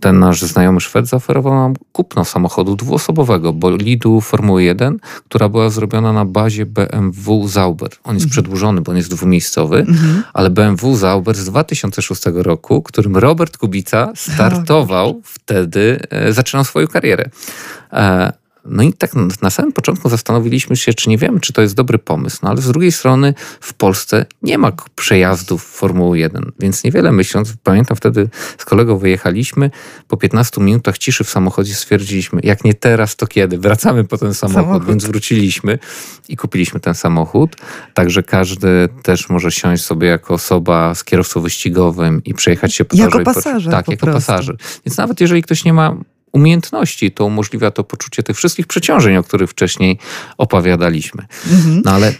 ten nasz znajomy Szwed zaoferował nam kupno samochodu dwuosobowego, bolidu Formuły jeden, która była zrobiona na bazie B M W Sauber. On jest mhm. przedłużony, bo on jest dwumiejscowy, mhm. ale B M W Sauber z dwa tysiące szóstego roku, którym Robert Kubica startował oh, wtedy, e, zaczynał swoją karierę. E, No i tak na samym początku zastanowiliśmy się, czy nie wiemy, czy to jest dobry pomysł, no ale z drugiej strony w Polsce nie ma przejazdów Formuły jeden, więc niewiele myśląc, pamiętam wtedy z kolegą wyjechaliśmy, po piętnastu minutach ciszy w samochodzie stwierdziliśmy, jak nie teraz, to kiedy? Wracamy po ten samochód, samochód. Więc wróciliśmy i kupiliśmy ten samochód, także każdy też może siąść sobie jako osoba z kierowcą wyścigowym i przejechać się po torze. Jako pasażer. Tak, po jako prostu. pasażer. Więc nawet jeżeli ktoś nie ma umiejętności, to umożliwia to poczucie tych wszystkich przeciążeń, o których wcześniej opowiadaliśmy. Mhm. No ale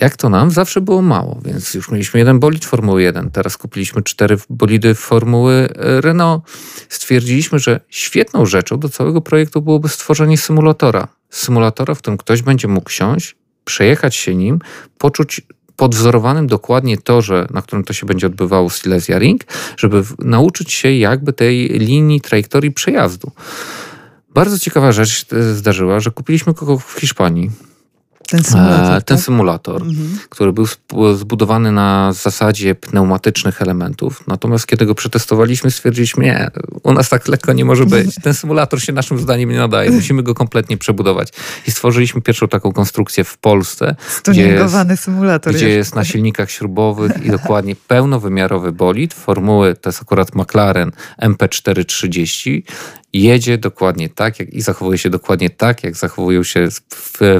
jak to nam? Zawsze było mało, więc już mieliśmy jeden bolid Formuły jeden, teraz kupiliśmy cztery bolidy Formuły Renault. Stwierdziliśmy, że świetną rzeczą do całego projektu byłoby stworzenie symulatora. Symulatora, w którym ktoś będzie mógł siąść, przejechać się nim, poczuć podwzorowanym dokładnie torze, na którym to się będzie odbywało Silesia Ring, żeby nauczyć się jakby tej linii, trajektorii przejazdu. Bardzo ciekawa rzecz zdarzyła, że kupiliśmy kogoś w Hiszpanii. Ten symulator, e, ten tak? symulator mhm. który był zbudowany na zasadzie pneumatycznych elementów. Natomiast kiedy go przetestowaliśmy, stwierdziliśmy, nie, u nas tak lekko nie może być. Ten symulator się naszym zdaniem nie nadaje. Musimy go kompletnie przebudować. I stworzyliśmy pierwszą taką konstrukcję w Polsce. Stuningowany gdzie jest, symulator. Gdzie jest na silnikach śrubowych i dokładnie pełnowymiarowy bolid. Formuły, to jest akurat McLaren M P czterysta trzydzieści. Jedzie dokładnie tak jak, i zachowuje się dokładnie tak, jak zachowują się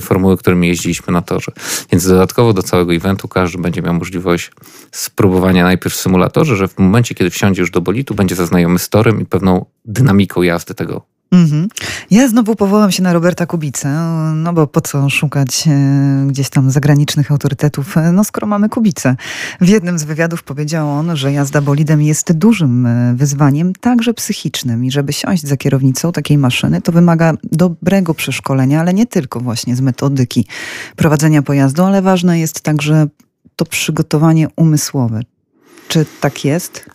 formuły, którymi jeździliśmy na torze. Więc dodatkowo do całego eventu każdy będzie miał możliwość spróbowania najpierw w symulatorze, że w momencie, kiedy wsiądzie już do bolidu, będzie zaznajomy z torem i pewną dynamiką jazdy tego. Mm-hmm. Ja znowu powołam się na Roberta Kubicę, no bo po co szukać gdzieś tam zagranicznych autorytetów, no skoro mamy Kubicę. W jednym z wywiadów powiedział on, że jazda bolidem jest dużym wyzwaniem, także psychicznym i żeby siąść za kierownicą takiej maszyny, to wymaga dobrego przeszkolenia, ale nie tylko właśnie z metodyki prowadzenia pojazdu, ale ważne jest także to przygotowanie umysłowe. Czy tak jest?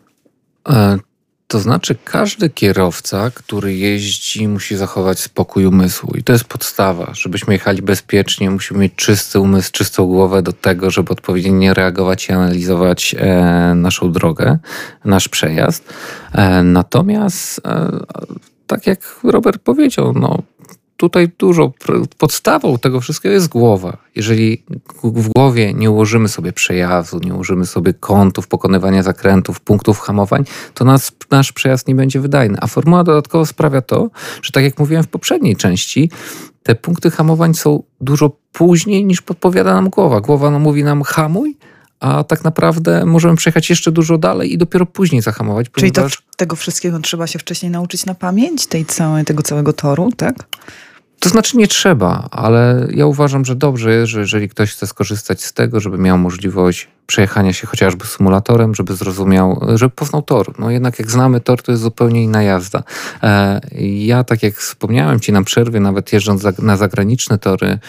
E- To znaczy każdy kierowca, który jeździ, musi zachować spokój umysłu i to jest podstawa. Żebyśmy jechali bezpiecznie, musimy mieć czysty umysł, czystą głowę do tego, żeby odpowiednio reagować i analizować e, naszą drogę, nasz przejazd. E, natomiast e, tak jak Robert powiedział, no tutaj dużo podstawą tego wszystkiego jest głowa. Jeżeli w głowie nie ułożymy sobie przejazdu, nie ułożymy sobie kątów, pokonywania zakrętów, punktów hamowań, to nas, nasz przejazd nie będzie wydajny. A formuła dodatkowo sprawia to, że tak jak mówiłem w poprzedniej części, te punkty hamowań są dużo później niż podpowiada nam głowa. Głowa nam mówi nam hamuj, a tak naprawdę możemy przejechać jeszcze dużo dalej i dopiero później zahamować. Czyli ponieważ... to, tego wszystkiego trzeba się wcześniej nauczyć na pamięć, tej całej, tego całego toru, tak? To znaczy nie trzeba, ale ja uważam, że dobrze jest, że jeżeli ktoś chce skorzystać z tego, żeby miał możliwość przejechania się chociażby symulatorem, żeby zrozumiał, żeby poznał tor. No jednak jak znamy tor, to jest zupełnie inna jazda. Ja, tak jak wspomniałem Ci na przerwie, nawet jeżdżąc na zagraniczne tory,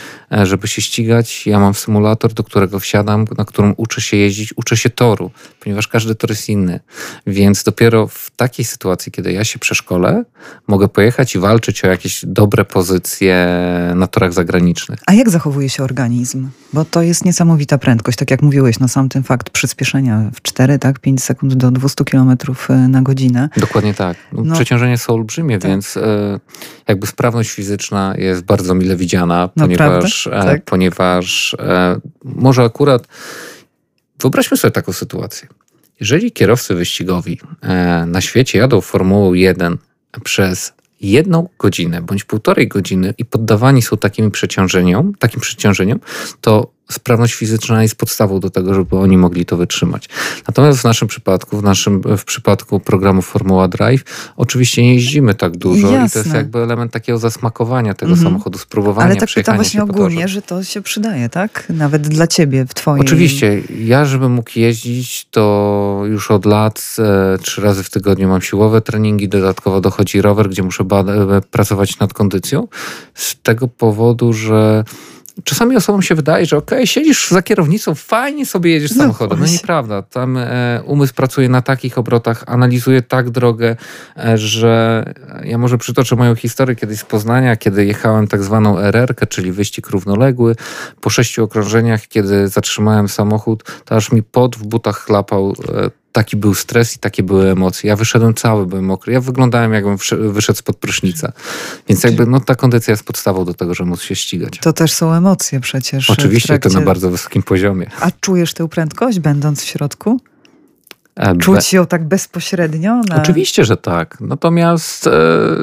żeby się ścigać, ja mam symulator, do którego wsiadam, na którym uczę się jeździć, uczę się toru, ponieważ każdy tor jest inny. Więc dopiero w takiej sytuacji, kiedy ja się przeszkolę, mogę pojechać i walczyć o jakieś dobre pozycje na torach zagranicznych. A jak zachowuje się organizm? Bo to jest niesamowita prędkość, tak jak mówiłeś, no sam ten fakt przyspieszenia w cztery, tak, pięć sekund do dwieście kilometrów na godzinę. Dokładnie tak. No, przeciążenia są olbrzymie, tak. Więc e, jakby sprawność fizyczna jest bardzo mile widziana, ponieważ, e, tak. ponieważ e, może akurat wyobraźmy sobie taką sytuację. Jeżeli kierowcy wyścigowi e, na świecie jadą Formułą jeden przez jedną godzinę bądź półtorej godziny i poddawani są takim przeciążeniom, takim przeciążeniom, to sprawność fizyczna jest podstawą do tego, żeby oni mogli to wytrzymać. Natomiast w naszym przypadku, w naszym w przypadku programu Formuła Drive, oczywiście nie jeździmy tak dużo. Jasne. I to jest jakby element takiego zasmakowania tego mhm. samochodu, spróbowania, ale tak pytam właśnie ogólnie, że to się przydaje, tak? Nawet dla ciebie, w twojej... Oczywiście. Ja, żebym mógł jeździć, to już od lat e, trzy razy w tygodniu mam siłowe treningi, dodatkowo dochodzi rower, gdzie muszę bada- pracować nad kondycją. Z tego powodu, że czasami osobom się wydaje, że okej, okay, siedzisz za kierownicą, fajnie sobie jedziesz no, samochodem. No nieprawda. Tam e, umysł pracuje na takich obrotach, analizuje tak drogę, e, że ja może przytoczę moją historię kiedyś z Poznania, kiedy jechałem tak zwaną er er kę, czyli wyścig równoległy. Po sześciu okrążeniach, kiedy zatrzymałem samochód, to aż mi pot w butach chlapał. E, Taki był stres i takie były emocje. Ja wyszedłem cały, byłem mokry. Ja wyglądałem, jakbym wyszedł spod prysznica. Więc jakby no, ta kondycja jest podstawą do tego, żeby móc się ścigać. To też są emocje przecież. Oczywiście, trakcie... to na bardzo wysokim poziomie. A czujesz tę prędkość, będąc w środku? Czuć ją tak bezpośrednio? Na... Oczywiście, że tak. Natomiast e,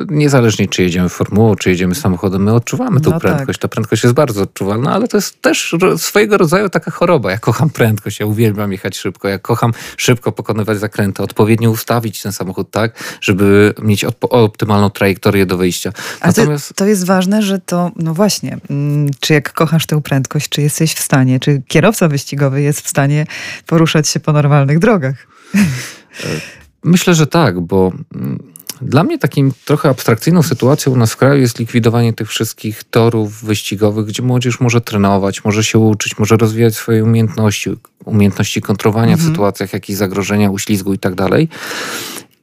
niezależnie, czy jedziemy formułą, czy jedziemy samochodem, my odczuwamy tę no prędkość. Tak. Ta prędkość jest bardzo odczuwalna, ale to jest też swojego rodzaju taka choroba. Ja kocham prędkość, ja uwielbiam jechać szybko, ja kocham szybko pokonywać zakręty, odpowiednio ustawić ten samochód tak, żeby mieć odpo- optymalną trajektorię do wyjścia. Natomiast... To jest ważne, że to, no właśnie, mm, czy jak kochasz tę prędkość, czy jesteś w stanie, czy kierowca wyścigowy jest w stanie poruszać się po normalnych drogach? Myślę, że tak, bo dla mnie takim trochę abstrakcyjną sytuacją u nas w kraju jest likwidowanie tych wszystkich torów wyścigowych, gdzie młodzież może trenować, może się uczyć, może rozwijać swoje umiejętności, umiejętności kontrowania mhm. w sytuacjach jakichś zagrożenia, uślizgu i tak dalej.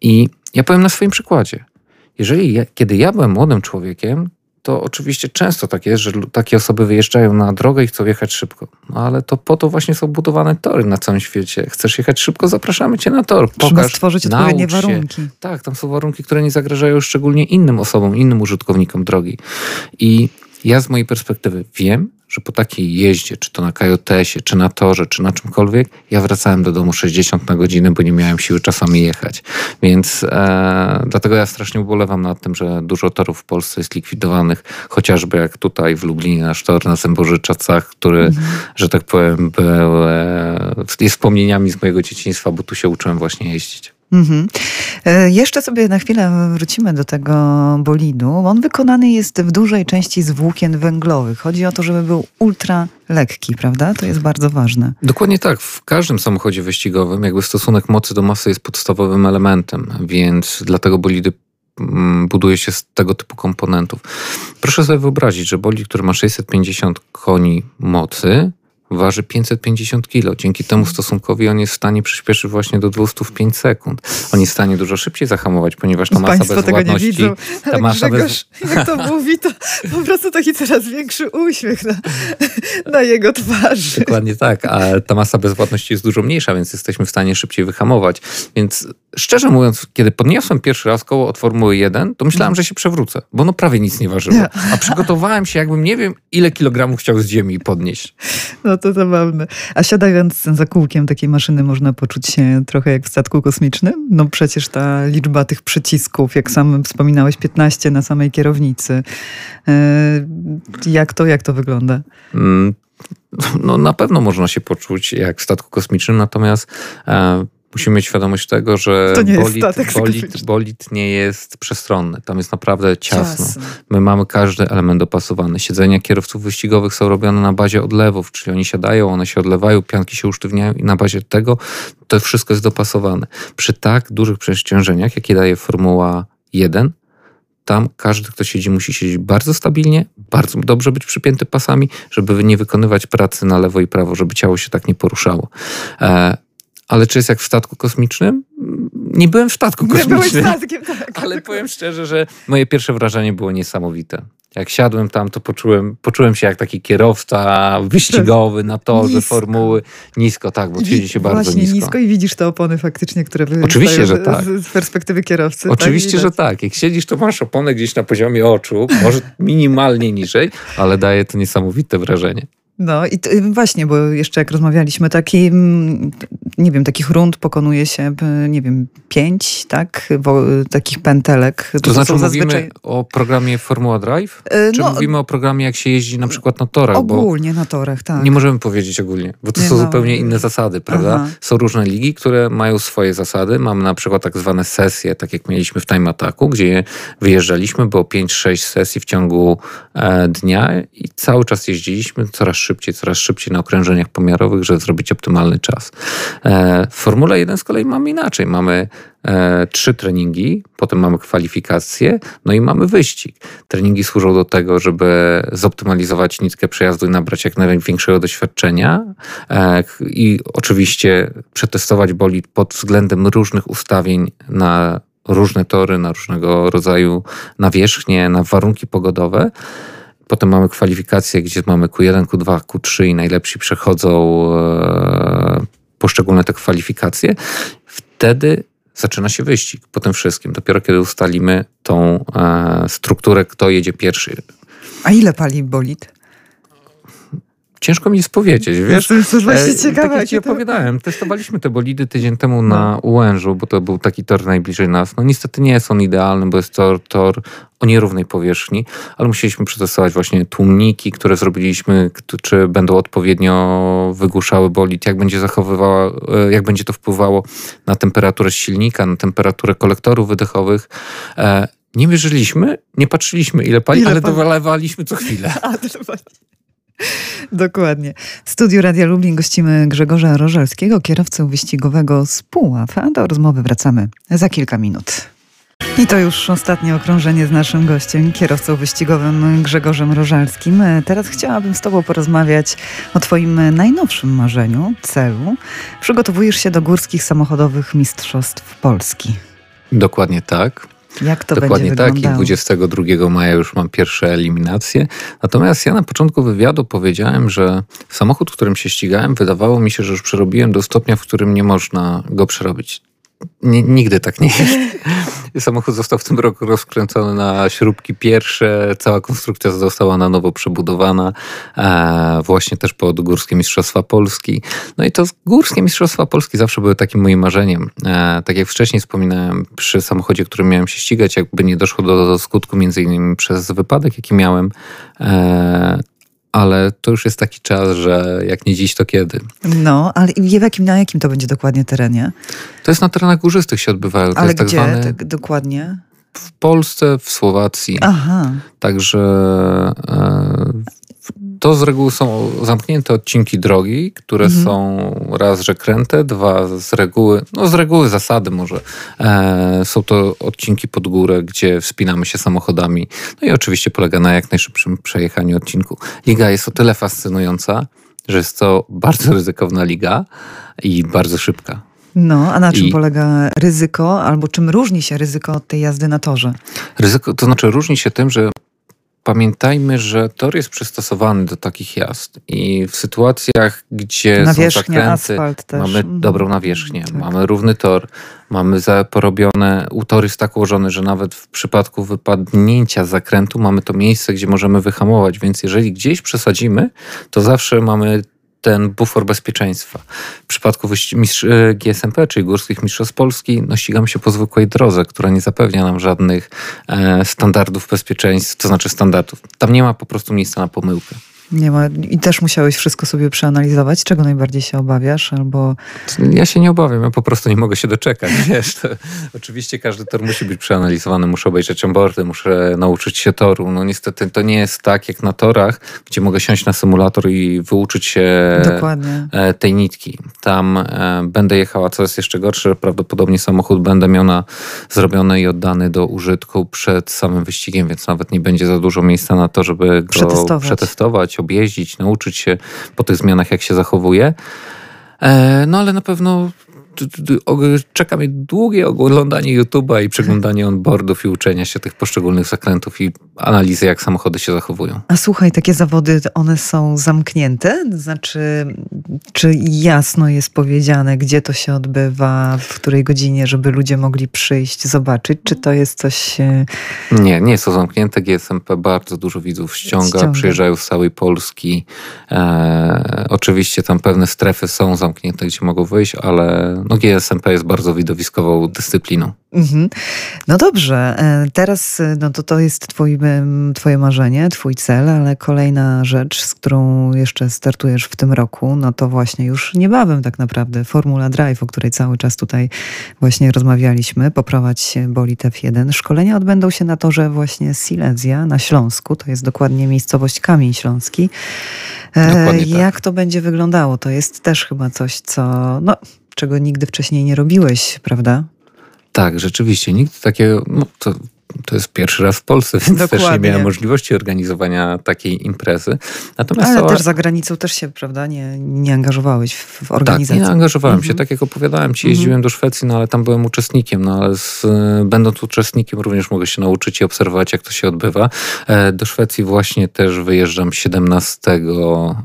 I ja powiem na swoim przykładzie. Jeżeli ja, kiedy ja byłem młodym człowiekiem, to oczywiście często tak jest, że takie osoby wyjeżdżają na drogę i chcą jechać szybko. No ale to po to właśnie są budowane tory na całym świecie. Chcesz jechać szybko? Zapraszamy cię na tor. Pokaż, Trzeba stworzyć odpowiednie warunki. Się. Tak, tam są warunki, które nie zagrażają szczególnie innym osobom, innym użytkownikom drogi. I ja z mojej perspektywy wiem, że po takiej jeździe, czy to na Kajotesie, czy na torze, czy na czymkolwiek, ja wracałem do domu sześćdziesiąt na godzinę, bo nie miałem siły czasami jechać. Więc e, dlatego ja strasznie ubolewam nad tym, że dużo torów w Polsce jest likwidowanych, chociażby jak tutaj w Lublinie nasz tor na Zęborzycach, który, mhm. że tak powiem, był, e, jest wspomnieniami z mojego dzieciństwa, bo tu się uczyłem właśnie jeździć. Mm-hmm. Jeszcze sobie na chwilę wrócimy do tego bolidu. On wykonany jest w dużej części z włókien węglowych. Chodzi o to, żeby był ultra lekki, prawda? To jest bardzo ważne. Dokładnie tak. W każdym samochodzie wyścigowym jakby stosunek mocy do masy jest podstawowym elementem, więc dlatego bolidy buduje się z tego typu komponentów. Proszę sobie wyobrazić, że bolid, który ma sześćset pięćdziesiąt koni mocy, waży pięćset pięćdziesiąt kilo. Dzięki temu stosunkowi on jest w stanie przyspieszyć właśnie do dwieście pięć sekund. On jest w stanie dużo szybciej zahamować, ponieważ ta masa bezwładności... Państwo tego nie widzą, ale masa Grzegorz, bez... jak to mówi, to po prostu taki coraz większy uśmiech na, na jego twarzy. Dokładnie tak, a ta masa bezwładności jest dużo mniejsza, więc jesteśmy w stanie szybciej wyhamować. Więc szczerze mówiąc, kiedy podniosłem pierwszy raz koło od Formuły jeden, to myślałem, że się przewrócę, bo no prawie nic nie ważyło. A przygotowałem się, jakbym nie wiem, ile kilogramów chciał z ziemi podnieść. No to zabawne. A siadając za kółkiem takiej maszyny można poczuć się trochę jak w statku kosmicznym? No przecież ta liczba tych przycisków, jak sam wspominałeś, piętnaście na samej kierownicy. Jak to, jak to wygląda? No na pewno można się poczuć jak w statku kosmicznym, natomiast musimy mieć świadomość tego, że bolid, statek, bolid, bolid nie jest przestronny. Tam jest naprawdę ciasno. ciasno. My mamy każdy element dopasowany. Siedzenia kierowców wyścigowych są robione na bazie odlewów, czyli oni siadają, one się odlewają, pianki się usztywniają i na bazie tego to wszystko jest dopasowane. Przy tak dużych przeciążeniach, jakie daje Formuła jeden, tam każdy, kto siedzi, musi siedzieć bardzo stabilnie, bardzo dobrze być przypięty pasami, żeby nie wykonywać pracy na lewo i prawo, żeby ciało się tak nie poruszało. E, ale czy jest jak w statku kosmicznym? Nie byłem w statku kosmicznym. Nie byłem statkiem, tak. Ale powiem szczerze, że moje pierwsze wrażenie było niesamowite. Jak siadłem tam, to poczułem, poczułem się jak taki kierowca wyścigowy na torze nisko. Formuły. Nisko, tak, bo siedzi się bardzo nisko. Właśnie nisko i widzisz te opony faktycznie, które wystają. Oczywiście, że tak. Z perspektywy kierowcy. Oczywiście, tak, że tak. Jak siedzisz, to masz opony gdzieś na poziomie oczu, może minimalnie niżej, ale daje to niesamowite wrażenie. No i to, właśnie, bo jeszcze jak rozmawialiśmy, taki, nie wiem, takich rund pokonuje się, nie wiem, pięć, tak? Bo takich pętelek. To, to znaczy mówimy zazwyczaj... o programie Formula Drive? Czy no, mówimy o programie, jak się jeździ na przykład na torach? Ogólnie bo na torach, tak. Nie możemy powiedzieć ogólnie, bo to nie, są no. zupełnie inne zasady, prawda? Aha. Są różne ligi, które mają swoje zasady. Mamy na przykład tak zwane sesje, tak jak mieliśmy w Time Attacku, gdzie wyjeżdżaliśmy, było pięć sześć sesji w ciągu e, dnia i cały czas jeździliśmy, coraz szybciej, coraz szybciej na okrężeniach pomiarowych, żeby zrobić optymalny czas. W Formule jeden z kolei mamy inaczej. Mamy trzy treningi, potem mamy kwalifikacje, no i mamy wyścig. Treningi służą do tego, żeby zoptymalizować nitkę przejazdu i nabrać jak największego doświadczenia i oczywiście przetestować bolid pod względem różnych ustawień na różne tory, na różnego rodzaju nawierzchnie, na warunki pogodowe. Potem mamy kwalifikacje, gdzie mamy Q jeden, Q dwa, Q trzy i najlepsi przechodzą e, poszczególne te kwalifikacje. Wtedy zaczyna się wyścig po tym wszystkim. Dopiero kiedy ustalimy tą e, strukturę, kto jedzie pierwszy. A ile pali bolid? Ciężko mi jest powiedzieć, wiesz? To jest właśnie ciekawe. Tak jak ci opowiadałem, testowaliśmy te bolidy tydzień temu na Ułężu, bo to był taki tor najbliżej nas. No niestety nie jest on idealny, bo jest tor, tor o nierównej powierzchni, ale musieliśmy przetestować właśnie tłumniki, które zrobiliśmy, czy będą odpowiednio wygłuszały bolid, jak będzie zachowywała, jak będzie to wpływało na temperaturę silnika, na temperaturę kolektorów wydechowych. Nie mierzyliśmy, nie patrzyliśmy ile pali, ile ale pali? Dolewaliśmy co chwilę. Dokładnie. W studiu Radia Lublin gościmy Grzegorza Rożalskiego, kierowcę wyścigowego z Puław, a do rozmowy wracamy za kilka minut. I to już ostatnie okrążenie z naszym gościem, kierowcą wyścigowym Grzegorzem Rożalskim. Teraz chciałabym z tobą porozmawiać o twoim najnowszym marzeniu, celu. Przygotowujesz się do Górskich Samochodowych Mistrzostw Polski. Dokładnie tak. Jak to Dokładnie będzie tak. I dwudziestego drugiego maja już mam pierwsze eliminacje. Natomiast ja na początku wywiadu powiedziałem, że samochód, którym się ścigałem, wydawało mi się, że już przerobiłem do stopnia, w którym nie można go przerobić. N- nigdy tak nie jest. Samochód został w tym roku rozkręcony na śrubki pierwsze, cała konstrukcja została na nowo przebudowana e, właśnie też pod Górskie Mistrzostwa Polski. No i to Górskie Mistrzostwa Polski zawsze były takim moim marzeniem. E, tak jak wcześniej wspominałem, przy samochodzie, którym miałem się ścigać, jakby nie doszło do, do skutku, między innymi przez wypadek, jaki miałem, e, ale to już jest taki czas, że jak nie dziś, to kiedy. No, ale w jakim, na jakim to będzie dokładnie terenie? To jest na terenach górzystych się odbywają. To ale jest gdzie tak zwany... tak dokładnie? W Polsce, w Słowacji. Aha. Także to z reguły są zamknięte odcinki drogi, które mhm. są raz, że kręte, dwa z reguły, no z reguły zasady może. E, są to odcinki pod górę, gdzie wspinamy się samochodami. No i oczywiście polega na jak najszybszym przejechaniu odcinku. Liga jest o tyle fascynująca, że jest to bardzo ryzykowna liga i bardzo szybka. No, a na czym I... polega ryzyko, albo czym różni się ryzyko od tej jazdy na torze? Ryzyko, to znaczy różni się tym, że pamiętajmy, że tor jest przystosowany do takich jazd i w sytuacjach, gdzie nawierzchnia, są zakręty, mamy mm. dobrą nawierzchnię, tak. mamy równy tor, mamy porobione, tor jest tak ułożony, że nawet w przypadku wypadnięcia z zakrętu mamy to miejsce, gdzie możemy wyhamować, więc jeżeli gdzieś przesadzimy, to zawsze mamy ten bufor bezpieczeństwa. W przypadku G S M P, czyli Górskich Mistrzostw Polski, no ścigamy się po zwykłej drodze, która nie zapewnia nam żadnych e, standardów bezpieczeństwa, to znaczy standardów. Tam nie ma po prostu miejsca na pomyłkę. Nie ma, i też musiałeś wszystko sobie przeanalizować. Czego najbardziej się obawiasz? Albo... Ja się nie obawiam, ja po prostu nie mogę się doczekać. Wiesz, to, oczywiście każdy tor musi być przeanalizowany, muszę obejrzeć onboardy, muszę nauczyć się toru. No niestety to nie jest tak jak na torach, gdzie mogę siąść na symulator i wyuczyć się Dokładnie. tej nitki. Tam e, będę jechała, co jest jeszcze gorsze, prawdopodobnie samochód będę miał na, zrobiony i oddany do użytku przed samym wyścigiem, więc nawet nie będzie za dużo miejsca na to, żeby go przetestować, przetestować objeździć, nauczyć się po tych zmianach, jak się zachowuje. No ale na pewno czeka mnie długie oglądanie YouTube'a i przeglądanie onboardów i uczenia się tych poszczególnych zakrętów i analizy, jak samochody się zachowują. A słuchaj, takie zawody, one są zamknięte? Znaczy, czy jasno jest powiedziane, gdzie to się odbywa, w której godzinie, żeby ludzie mogli przyjść, zobaczyć? Czy to jest coś... Nie, nie są zamknięte. G S M P bardzo dużo widzów ściąga, ściąga. Przyjeżdżają z całej Polski. E, oczywiście tam pewne strefy są zamknięte, gdzie mogą wyjść, ale no G S M P jest bardzo widowiskową dyscypliną. Mm-hmm. No dobrze, teraz no to, to jest twój, twoje marzenie, twój cel, ale kolejna rzecz, z którą jeszcze startujesz w tym roku, no to właśnie już niebawem tak naprawdę Formula Drive, o której cały czas tutaj właśnie rozmawialiśmy, poprowadź bolid F jeden. Szkolenia odbędą się na torze właśnie Silesia na Śląsku, to jest dokładnie miejscowość Kamień Śląski. Dokładnie tak. Jak to będzie wyglądało? To jest też chyba coś, co... No, czego nigdy wcześniej nie robiłeś, prawda? Tak, rzeczywiście. Nigdy takiego... No to, to jest pierwszy raz w Polsce, więc Dokładnie. też nie miałem możliwości organizowania takiej imprezy. Natomiast Ale cała... też za granicą też się, prawda, nie, nie angażowałeś w, w organizację. Tak, nie angażowałem mhm. się. Tak jak opowiadałem ci, jeździłem mhm. do Szwecji, no ale tam byłem uczestnikiem, no ale z, będąc uczestnikiem również mogę się nauczyć i obserwować, jak to się odbywa. Do Szwecji właśnie też wyjeżdżam siedemnastego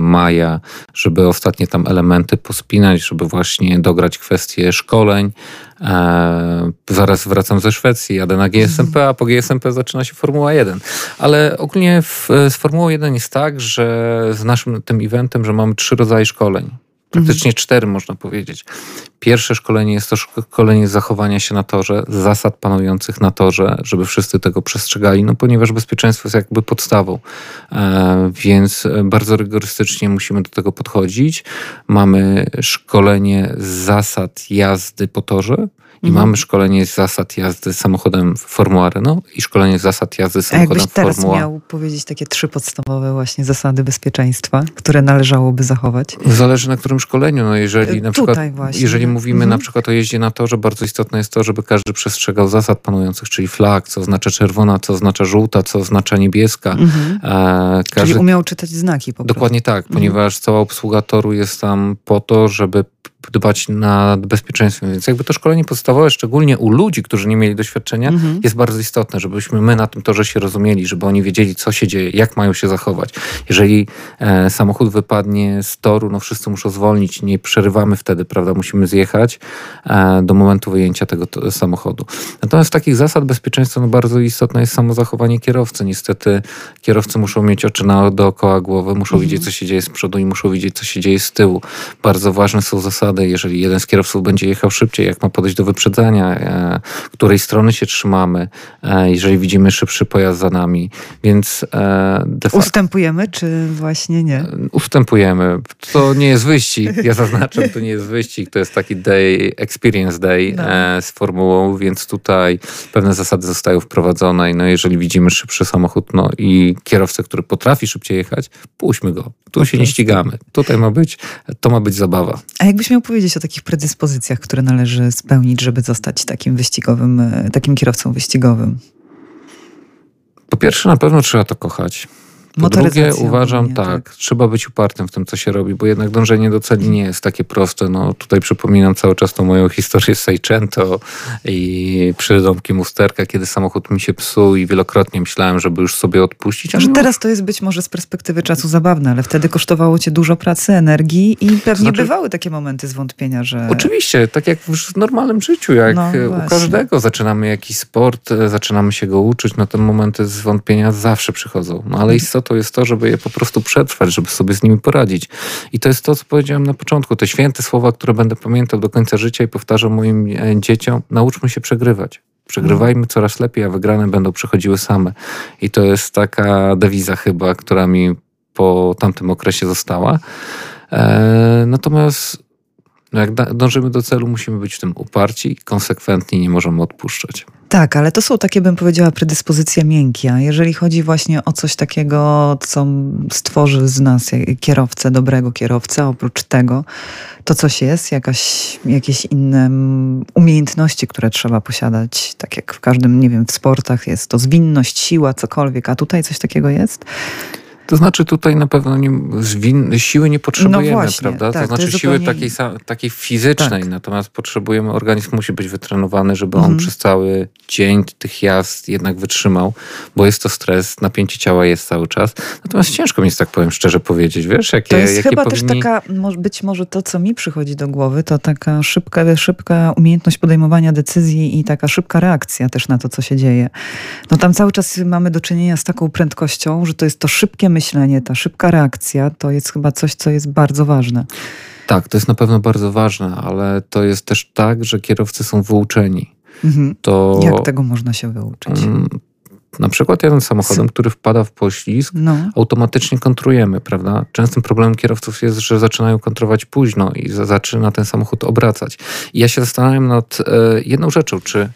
maja, żeby ostatnie tam elementy pospinać, żeby właśnie dograć kwestie szkoleń. Eee, zaraz wracam ze Szwecji, jadę na G S M P, a po G S M P zaczyna się Formuła jeden. Ale ogólnie w, z Formułą jeden jest tak, że z naszym tym eventem, że mamy trzy rodzaje szkoleń. Praktycznie mhm. cztery można powiedzieć. Pierwsze szkolenie jest to szkolenie zachowania się na torze, zasad panujących na torze, żeby wszyscy tego przestrzegali, no ponieważ bezpieczeństwo jest jakby podstawą. E, więc bardzo rygorystycznie musimy do tego podchodzić. Mamy szkolenie z zasad jazdy po torze. I mhm. mamy szkolenie z zasad jazdy samochodem Formuła Renault i szkolenie z zasad jazdy samochodem Formuła. A jakbyś teraz miał powiedzieć takie trzy podstawowe właśnie zasady bezpieczeństwa, które należałoby zachować? Zależy na którym szkoleniu. No jeżeli na przykład, jeżeli mówimy mhm. na przykład o jeździe na torze, bardzo istotne jest to, żeby każdy przestrzegał zasad panujących, czyli flag, co oznacza czerwona, co oznacza żółta, co oznacza niebieska. Mhm. E, każdy... Czyli umiał czytać znaki po prostu. Dokładnie tak, mhm. ponieważ cała obsługa toru jest tam po to, żeby dbać nad bezpieczeństwem. Więc jakby to szkolenie podstawowe, szczególnie u ludzi, którzy nie mieli doświadczenia, mhm. jest bardzo istotne, żebyśmy my na tym torze się rozumieli, żeby oni wiedzieli, co się dzieje, jak mają się zachować. Jeżeli e, samochód wypadnie z toru, no wszyscy muszą zwolnić, nie przerywamy wtedy, prawda, musimy zjechać e, do momentu wyjęcia tego to, samochodu. Natomiast takich zasad bezpieczeństwa no, bardzo istotne jest samo zachowanie kierowcy. Niestety kierowcy muszą mieć oczy na, dookoła głowy, muszą mhm. widzieć, co się dzieje z przodu i muszą widzieć, co się dzieje z tyłu. Bardzo ważne są zasady. Jeżeli jeden z kierowców będzie jechał szybciej, jak ma podejść do wyprzedzania, e, której strony się trzymamy, e, jeżeli widzimy szybszy pojazd za nami, więc e, de facto... Ustępujemy, czy właśnie nie? Ustępujemy. To nie jest wyścig. Ja zaznaczam, to nie jest wyścig. To jest taki day, experience day no. e, z formułą, więc tutaj pewne zasady zostają wprowadzone. No, jeżeli widzimy szybszy samochód no, i kierowcę, który potrafi szybciej jechać, puśćmy go. Tu się nie ścigamy. Tutaj ma być, to ma być zabawa. A jakbyś miał powiedzieć o takich predyspozycjach, które należy spełnić, żeby zostać takim wyścigowym, takim kierowcą wyścigowym? Po pierwsze, na pewno trzeba to kochać. Po drugie, uważam, ogólnie, tak, tak, trzeba być upartym w tym, co się robi, bo jednak dążenie do celi nie jest takie proste. No, tutaj przypominam cały czas tą moją historię z Seicento i przydomki Musterka, kiedy samochód mi się psuł i wielokrotnie myślałem, żeby już sobie odpuścić. Że teraz to jest być może z perspektywy czasu zabawne, ale wtedy kosztowało cię dużo pracy, energii i pewnie znaczy, bywały takie momenty zwątpienia, że... Oczywiście, tak jak w normalnym życiu, jak no, u każdego. Zaczynamy jakiś sport, zaczynamy się go uczyć, no te momenty zwątpienia zawsze przychodzą. No ale istotne to jest to, żeby je po prostu przetrwać, żeby sobie z nimi poradzić. I to jest to, co powiedziałem na początku. Te święte słowa, które będę pamiętał do końca życia i powtarzam moim dzieciom, nauczmy się przegrywać. Przegrywajmy coraz lepiej, a wygrane będą przychodziły same. I to jest taka dewiza chyba, która mi po tamtym okresie została. E, natomiast jak dążymy do celu, musimy być w tym uparci, konsekwentni, nie możemy odpuszczać. Tak, ale to są takie, bym powiedziała, predyspozycje miękkie. Jeżeli chodzi właśnie o coś takiego, co stworzy z nas kierowcę, dobrego kierowcę, oprócz tego, to coś jest, jakaś, jakieś inne umiejętności, które trzeba posiadać, tak jak w każdym, nie wiem, w sportach jest to zwinność, siła, cokolwiek, a tutaj coś takiego jest? To znaczy tutaj na pewno nie, zwin, siły nie potrzebujemy, no właśnie, prawda? Tak, to znaczy to siły zupełnie... takiej, takiej fizycznej, tak. Natomiast potrzebujemy, organizm musi być wytrenowany, żeby mm. on przez cały dzień tych jazd jednak wytrzymał, bo jest to stres, napięcie ciała jest cały czas. Natomiast ciężko mi jest, tak powiem szczerze powiedzieć, wiesz, jakie To jest jakie chyba powinni... też taka, być może to, co mi przychodzi do głowy, to taka szybka, szybka umiejętność podejmowania decyzji i taka szybka reakcja też na to, co się dzieje. No tam cały czas mamy do czynienia z taką prędkością, że to jest to szybkie myślenie, ta szybka reakcja, to jest chyba coś, co jest bardzo ważne. Tak, to jest na pewno bardzo ważne, ale to jest też tak, że kierowcy są wyuczeni. Mhm. To... Jak tego można się wyuczyć? Mm, na przykład jadąc samochodem, który wpada w poślizg, no. automatycznie kontrujemy, prawda? Częstym problemem kierowców jest, że zaczynają kontrować późno i zaczyna ten samochód obracać. I ja się zastanawiam nad e, jedną rzeczą, czy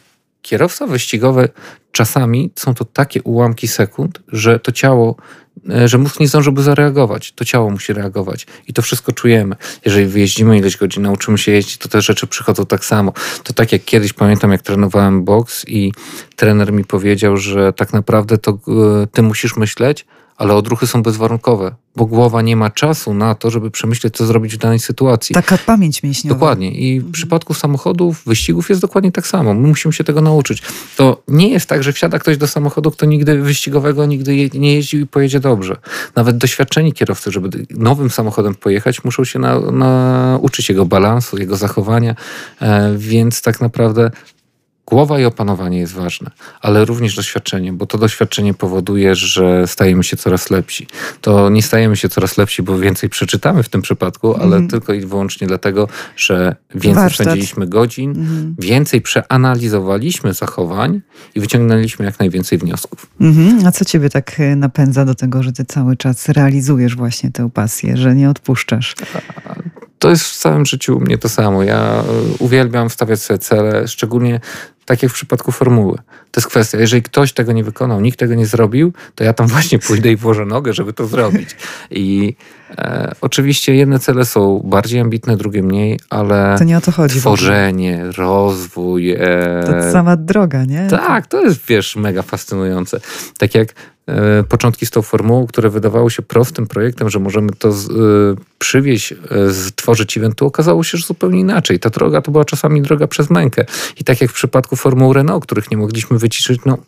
kierowca wyścigowy, czasami są to takie ułamki sekund, że to ciało, że mózg nie zdążyłby zareagować. To ciało musi reagować. I to wszystko czujemy. Jeżeli wyjeździmy ileś godzin, nauczymy się jeździć, to te rzeczy przychodzą tak samo. To tak jak kiedyś, pamiętam, jak trenowałem boks i trener mi powiedział, że tak naprawdę to ty musisz myśleć, ale odruchy są bezwarunkowe, bo głowa nie ma czasu na to, żeby przemyśleć, co zrobić w danej sytuacji. Taka pamięć mięśniowa. Dokładnie. I w mhm. przypadku samochodów, wyścigów jest dokładnie tak samo. My musimy się tego nauczyć. To nie jest tak, że wsiada ktoś do samochodu, kto nigdy wyścigowego nigdy je, nie jeździł i pojedzie dobrze. Nawet doświadczeni kierowcy, żeby nowym samochodem pojechać, muszą się nauczyć na, jego balansu, jego zachowania. E, więc tak naprawdę... Głowa i opanowanie jest ważne, ale również doświadczenie, bo to doświadczenie powoduje, że stajemy się coraz lepsi. To nie stajemy się coraz lepsi, bo więcej przeczytamy w tym przypadku, ale mm. tylko i wyłącznie dlatego, że więcej Warsztat. spędziliśmy godzin, mm. więcej przeanalizowaliśmy zachowań i wyciągnęliśmy jak najwięcej wniosków. Mm-hmm. A co ciebie tak napędza do tego, że ty cały czas realizujesz właśnie tę pasję, że nie odpuszczasz? A... To jest w całym życiu u mnie to samo. Ja uwielbiam stawiać sobie cele, szczególnie tak jak w przypadku formuły. To jest kwestia, jeżeli ktoś tego nie wykonał, nikt tego nie zrobił, to ja tam właśnie pójdę i włożę nogę, żeby to zrobić. I e, oczywiście jedne cele są bardziej ambitne, drugie mniej, ale to nie o to chodzi, tworzenie, rozwój... E, to sama droga, nie? Tak, to jest, wiesz, mega fascynujące. Tak jak początki z tą formułą, które wydawało się prostym projektem, że możemy to z, y, przywieźć, y, stworzyć eventu, okazało się, że zupełnie inaczej. Ta droga to była czasami droga przez mękę. I tak jak w przypadku formuł Renault, których nie mogliśmy wyciszyć, no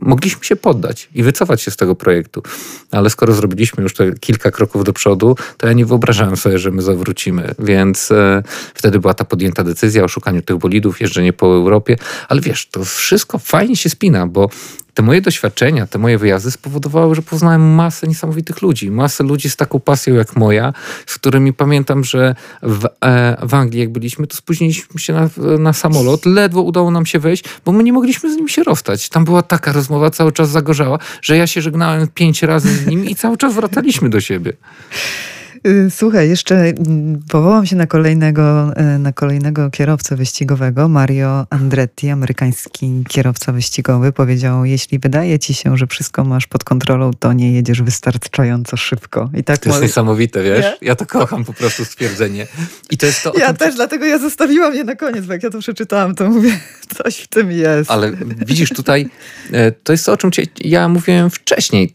mogliśmy się poddać i wycofać się z tego projektu. Ale skoro zrobiliśmy już te kilka kroków do przodu, to ja nie wyobrażałem sobie, że my zawrócimy. Więc e, wtedy była ta podjęta decyzja o szukaniu tych bolidów, jeżdżenie po Europie. Ale wiesz, to wszystko fajnie się spina, bo te moje doświadczenia, te moje wyjazdy spowodowały, że poznałem masę niesamowitych ludzi. Masę ludzi z taką pasją jak moja, z którymi pamiętam, że w, e, w Anglii jak byliśmy, to spóźniliśmy się na, na samolot. Ledwo udało nam się wejść, bo my nie mogliśmy z nim się rozstać. Tam była taka rozmowa cały czas zagorzała, że ja się żegnałem pięć razy z nim i cały czas wracaliśmy do siebie. Słuchaj, jeszcze powołam się na kolejnego, na kolejnego kierowcę wyścigowego. Mario Andretti, amerykański kierowca wyścigowy, powiedział: jeśli wydaje ci się, że wszystko masz pod kontrolą, to nie jedziesz wystarczająco szybko. I tak to jest może... niesamowite, wiesz? Nie? Ja to kocham po prostu, stwierdzenie. I to jest to. Ja tym... też, dlatego ja zostawiłam je na koniec, bo jak ja to przeczytałam, to mówię, coś w tym jest. Ale widzisz tutaj, to jest to, o czym cię... ja mówiłem wcześniej.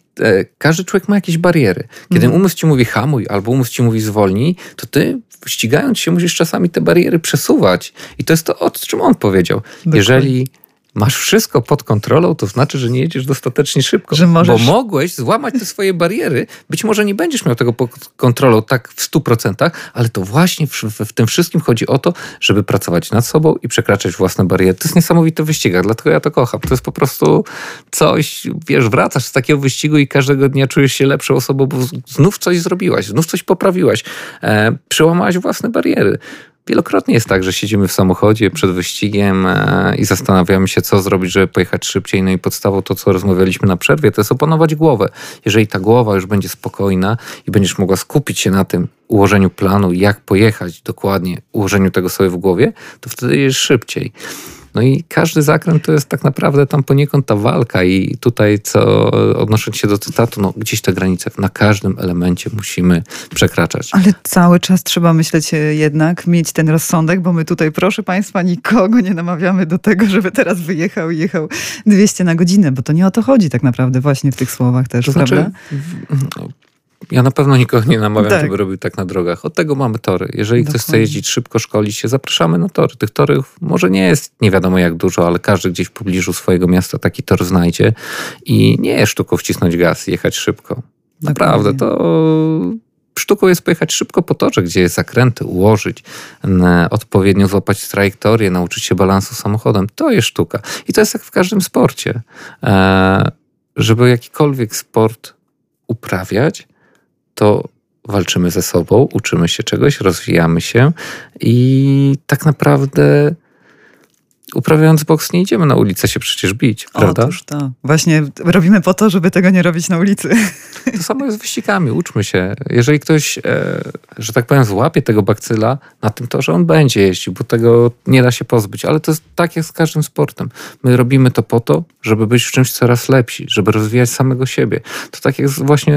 Każdy człowiek ma jakieś bariery. Kiedy mm. umysł ci mówi hamuj, albo umysł ci mówi zwolnij, to ty, ścigając się, musisz czasami te bariery przesuwać. I to jest to, o czym on powiedział. Dokładnie. Jeżeli masz wszystko pod kontrolą, to znaczy, że nie jedziesz dostatecznie szybko. Że możesz... Bo mogłeś złamać te swoje bariery. Być może nie będziesz miał tego pod kontrolą tak w stu procentach, ale to właśnie w, w tym wszystkim chodzi o to, żeby pracować nad sobą i przekraczać własne bariery. To jest niesamowity wyścig, dlatego ja to kocham. To jest po prostu coś, wiesz, wracasz z takiego wyścigu i każdego dnia czujesz się lepszą osobą, bo znów coś zrobiłaś, znów coś poprawiłaś, e, przełamałaś własne bariery. Wielokrotnie jest tak, że siedzimy w samochodzie przed wyścigiem i zastanawiamy się, co zrobić, żeby pojechać szybciej. No i podstawą to, co rozmawialiśmy na przerwie, to jest opanować głowę. Jeżeli ta głowa już będzie spokojna i będziesz mogła skupić się na tym ułożeniu planu, jak pojechać dokładnie, ułożeniu tego sobie w głowie, to wtedy jest szybciej. No i każdy zakręt to jest tak naprawdę tam poniekąd ta walka i tutaj, co odnosząc się do cytatu, no gdzieś te granice na każdym elemencie musimy przekraczać. Ale cały czas trzeba myśleć jednak, mieć ten rozsądek, bo my tutaj, proszę Państwa, nikogo nie namawiamy do tego, żeby teraz wyjechał i jechał dwieście na godzinę, bo to nie o to chodzi tak naprawdę właśnie w tych słowach też, to znaczy, prawda? No. Ja na pewno nikogo nie namawiam, tak. żeby robił tak na drogach. Od tego mamy tory. Jeżeli Dokładnie. Ktoś chce jeździć szybko, szkolić się, zapraszamy na tory. Tych torów może nie jest nie wiadomo jak dużo, ale każdy gdzieś w pobliżu swojego miasta taki tor znajdzie i nie jest sztuką wcisnąć gaz i jechać szybko. Naprawdę, Dokładnie. to... Sztuką jest pojechać szybko po torze, gdzie jest zakręty, ułożyć, odpowiednio złapać trajektorię, nauczyć się balansu samochodem. To jest sztuka. I to jest jak w każdym sporcie. Żeby jakikolwiek sport uprawiać, to walczymy ze sobą, uczymy się czegoś, rozwijamy się i tak naprawdę uprawiając boks nie idziemy na ulicę się przecież bić, prawda? Otóż to. Właśnie robimy po to, żeby tego nie robić na ulicy. To samo jest z wyścigami, uczmy się. Jeżeli ktoś, że tak powiem, złapie tego bakcyla na tym torze, on będzie jeździł, bo tego nie da się pozbyć. Ale to jest tak jak z każdym sportem. My robimy to po to, żeby być w czymś coraz lepsi, żeby rozwijać samego siebie. To tak jak właśnie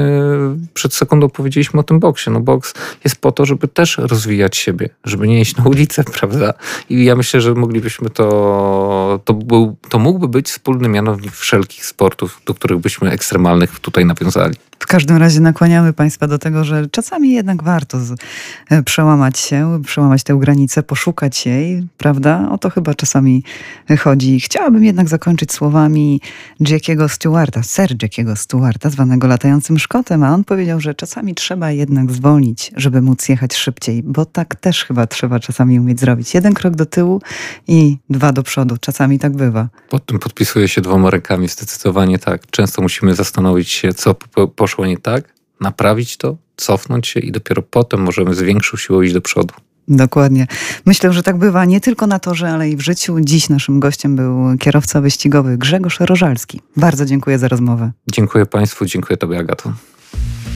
przed sekundą powiedzieliśmy o tym boksie. No boks jest po to, żeby też rozwijać siebie, żeby nie iść na ulicę, prawda? I ja myślę, że moglibyśmy to To, był, to mógłby być wspólny mianownik wszelkich sportów, do których byśmy ekstremalnych tutaj nawiązali. W każdym razie nakłaniamy Państwa do tego, że czasami jednak warto z, przełamać się, przełamać tę granicę, poszukać jej, prawda? O to chyba czasami chodzi. Chciałabym jednak zakończyć słowami Jackiego Stewarta, Sir Jackiego Stewarta, zwanego latającym Szkotem, a on powiedział, że czasami trzeba jednak zwolnić, żeby móc jechać szybciej, bo tak też chyba trzeba czasami umieć zrobić. Jeden krok do tyłu i dwa do przodu. Czasami tak bywa. Pod tym podpisuję się dwoma rękami, zdecydowanie tak. Często musimy zastanowić się, co po, poszło nie tak, naprawić to, cofnąć się i dopiero potem możemy z większą siłą iść do przodu. Dokładnie. Myślę, że tak bywa nie tylko na torze, ale i w życiu. Dziś naszym gościem był kierowca wyścigowy Grzegorz Rożalski. Bardzo dziękuję za rozmowę. Dziękuję Państwu, dziękuję Tobie, Agato.